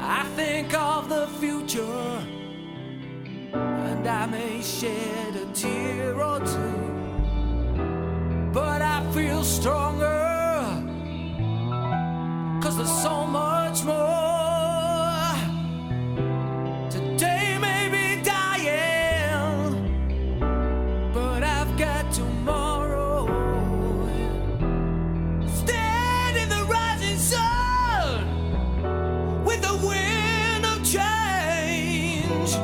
I think of the future. And I may shed a tear or two, but I feel stronger, 'cause there's so much more. Today may be dying, but I've got tomorrow. Stand in the rising sun with the wind of change.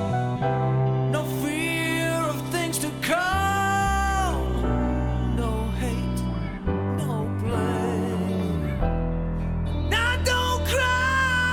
No hate, no blame. And I don't cry.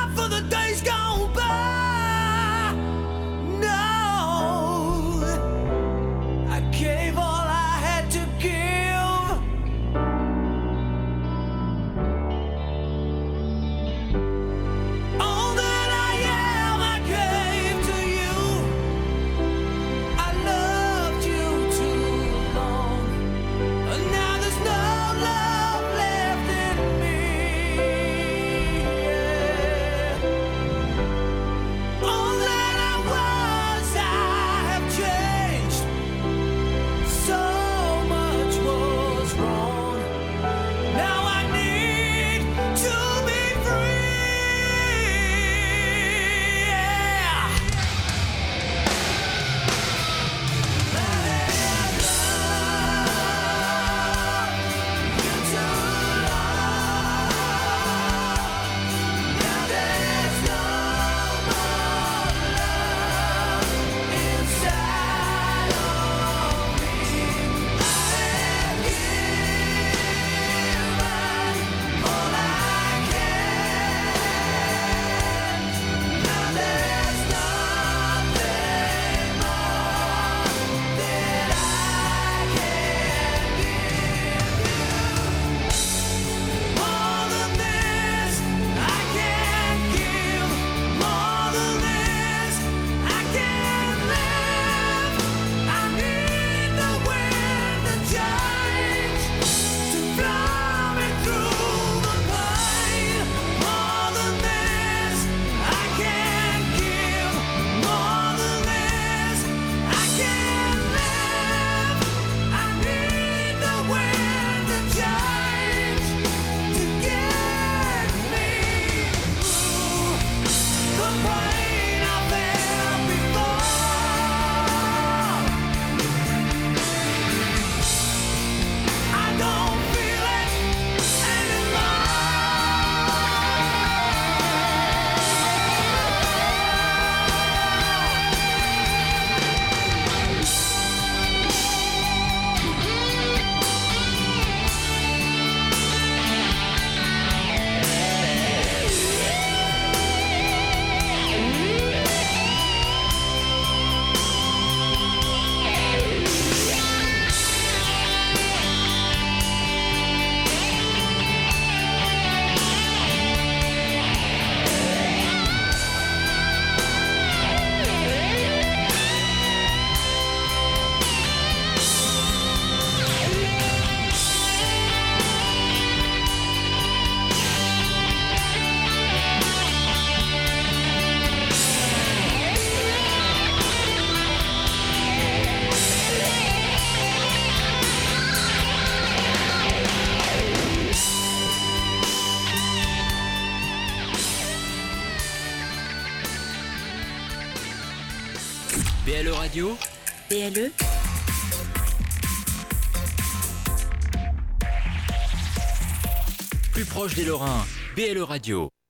B L E Radio, B L E plus proche des Lorrains, B L E Radio.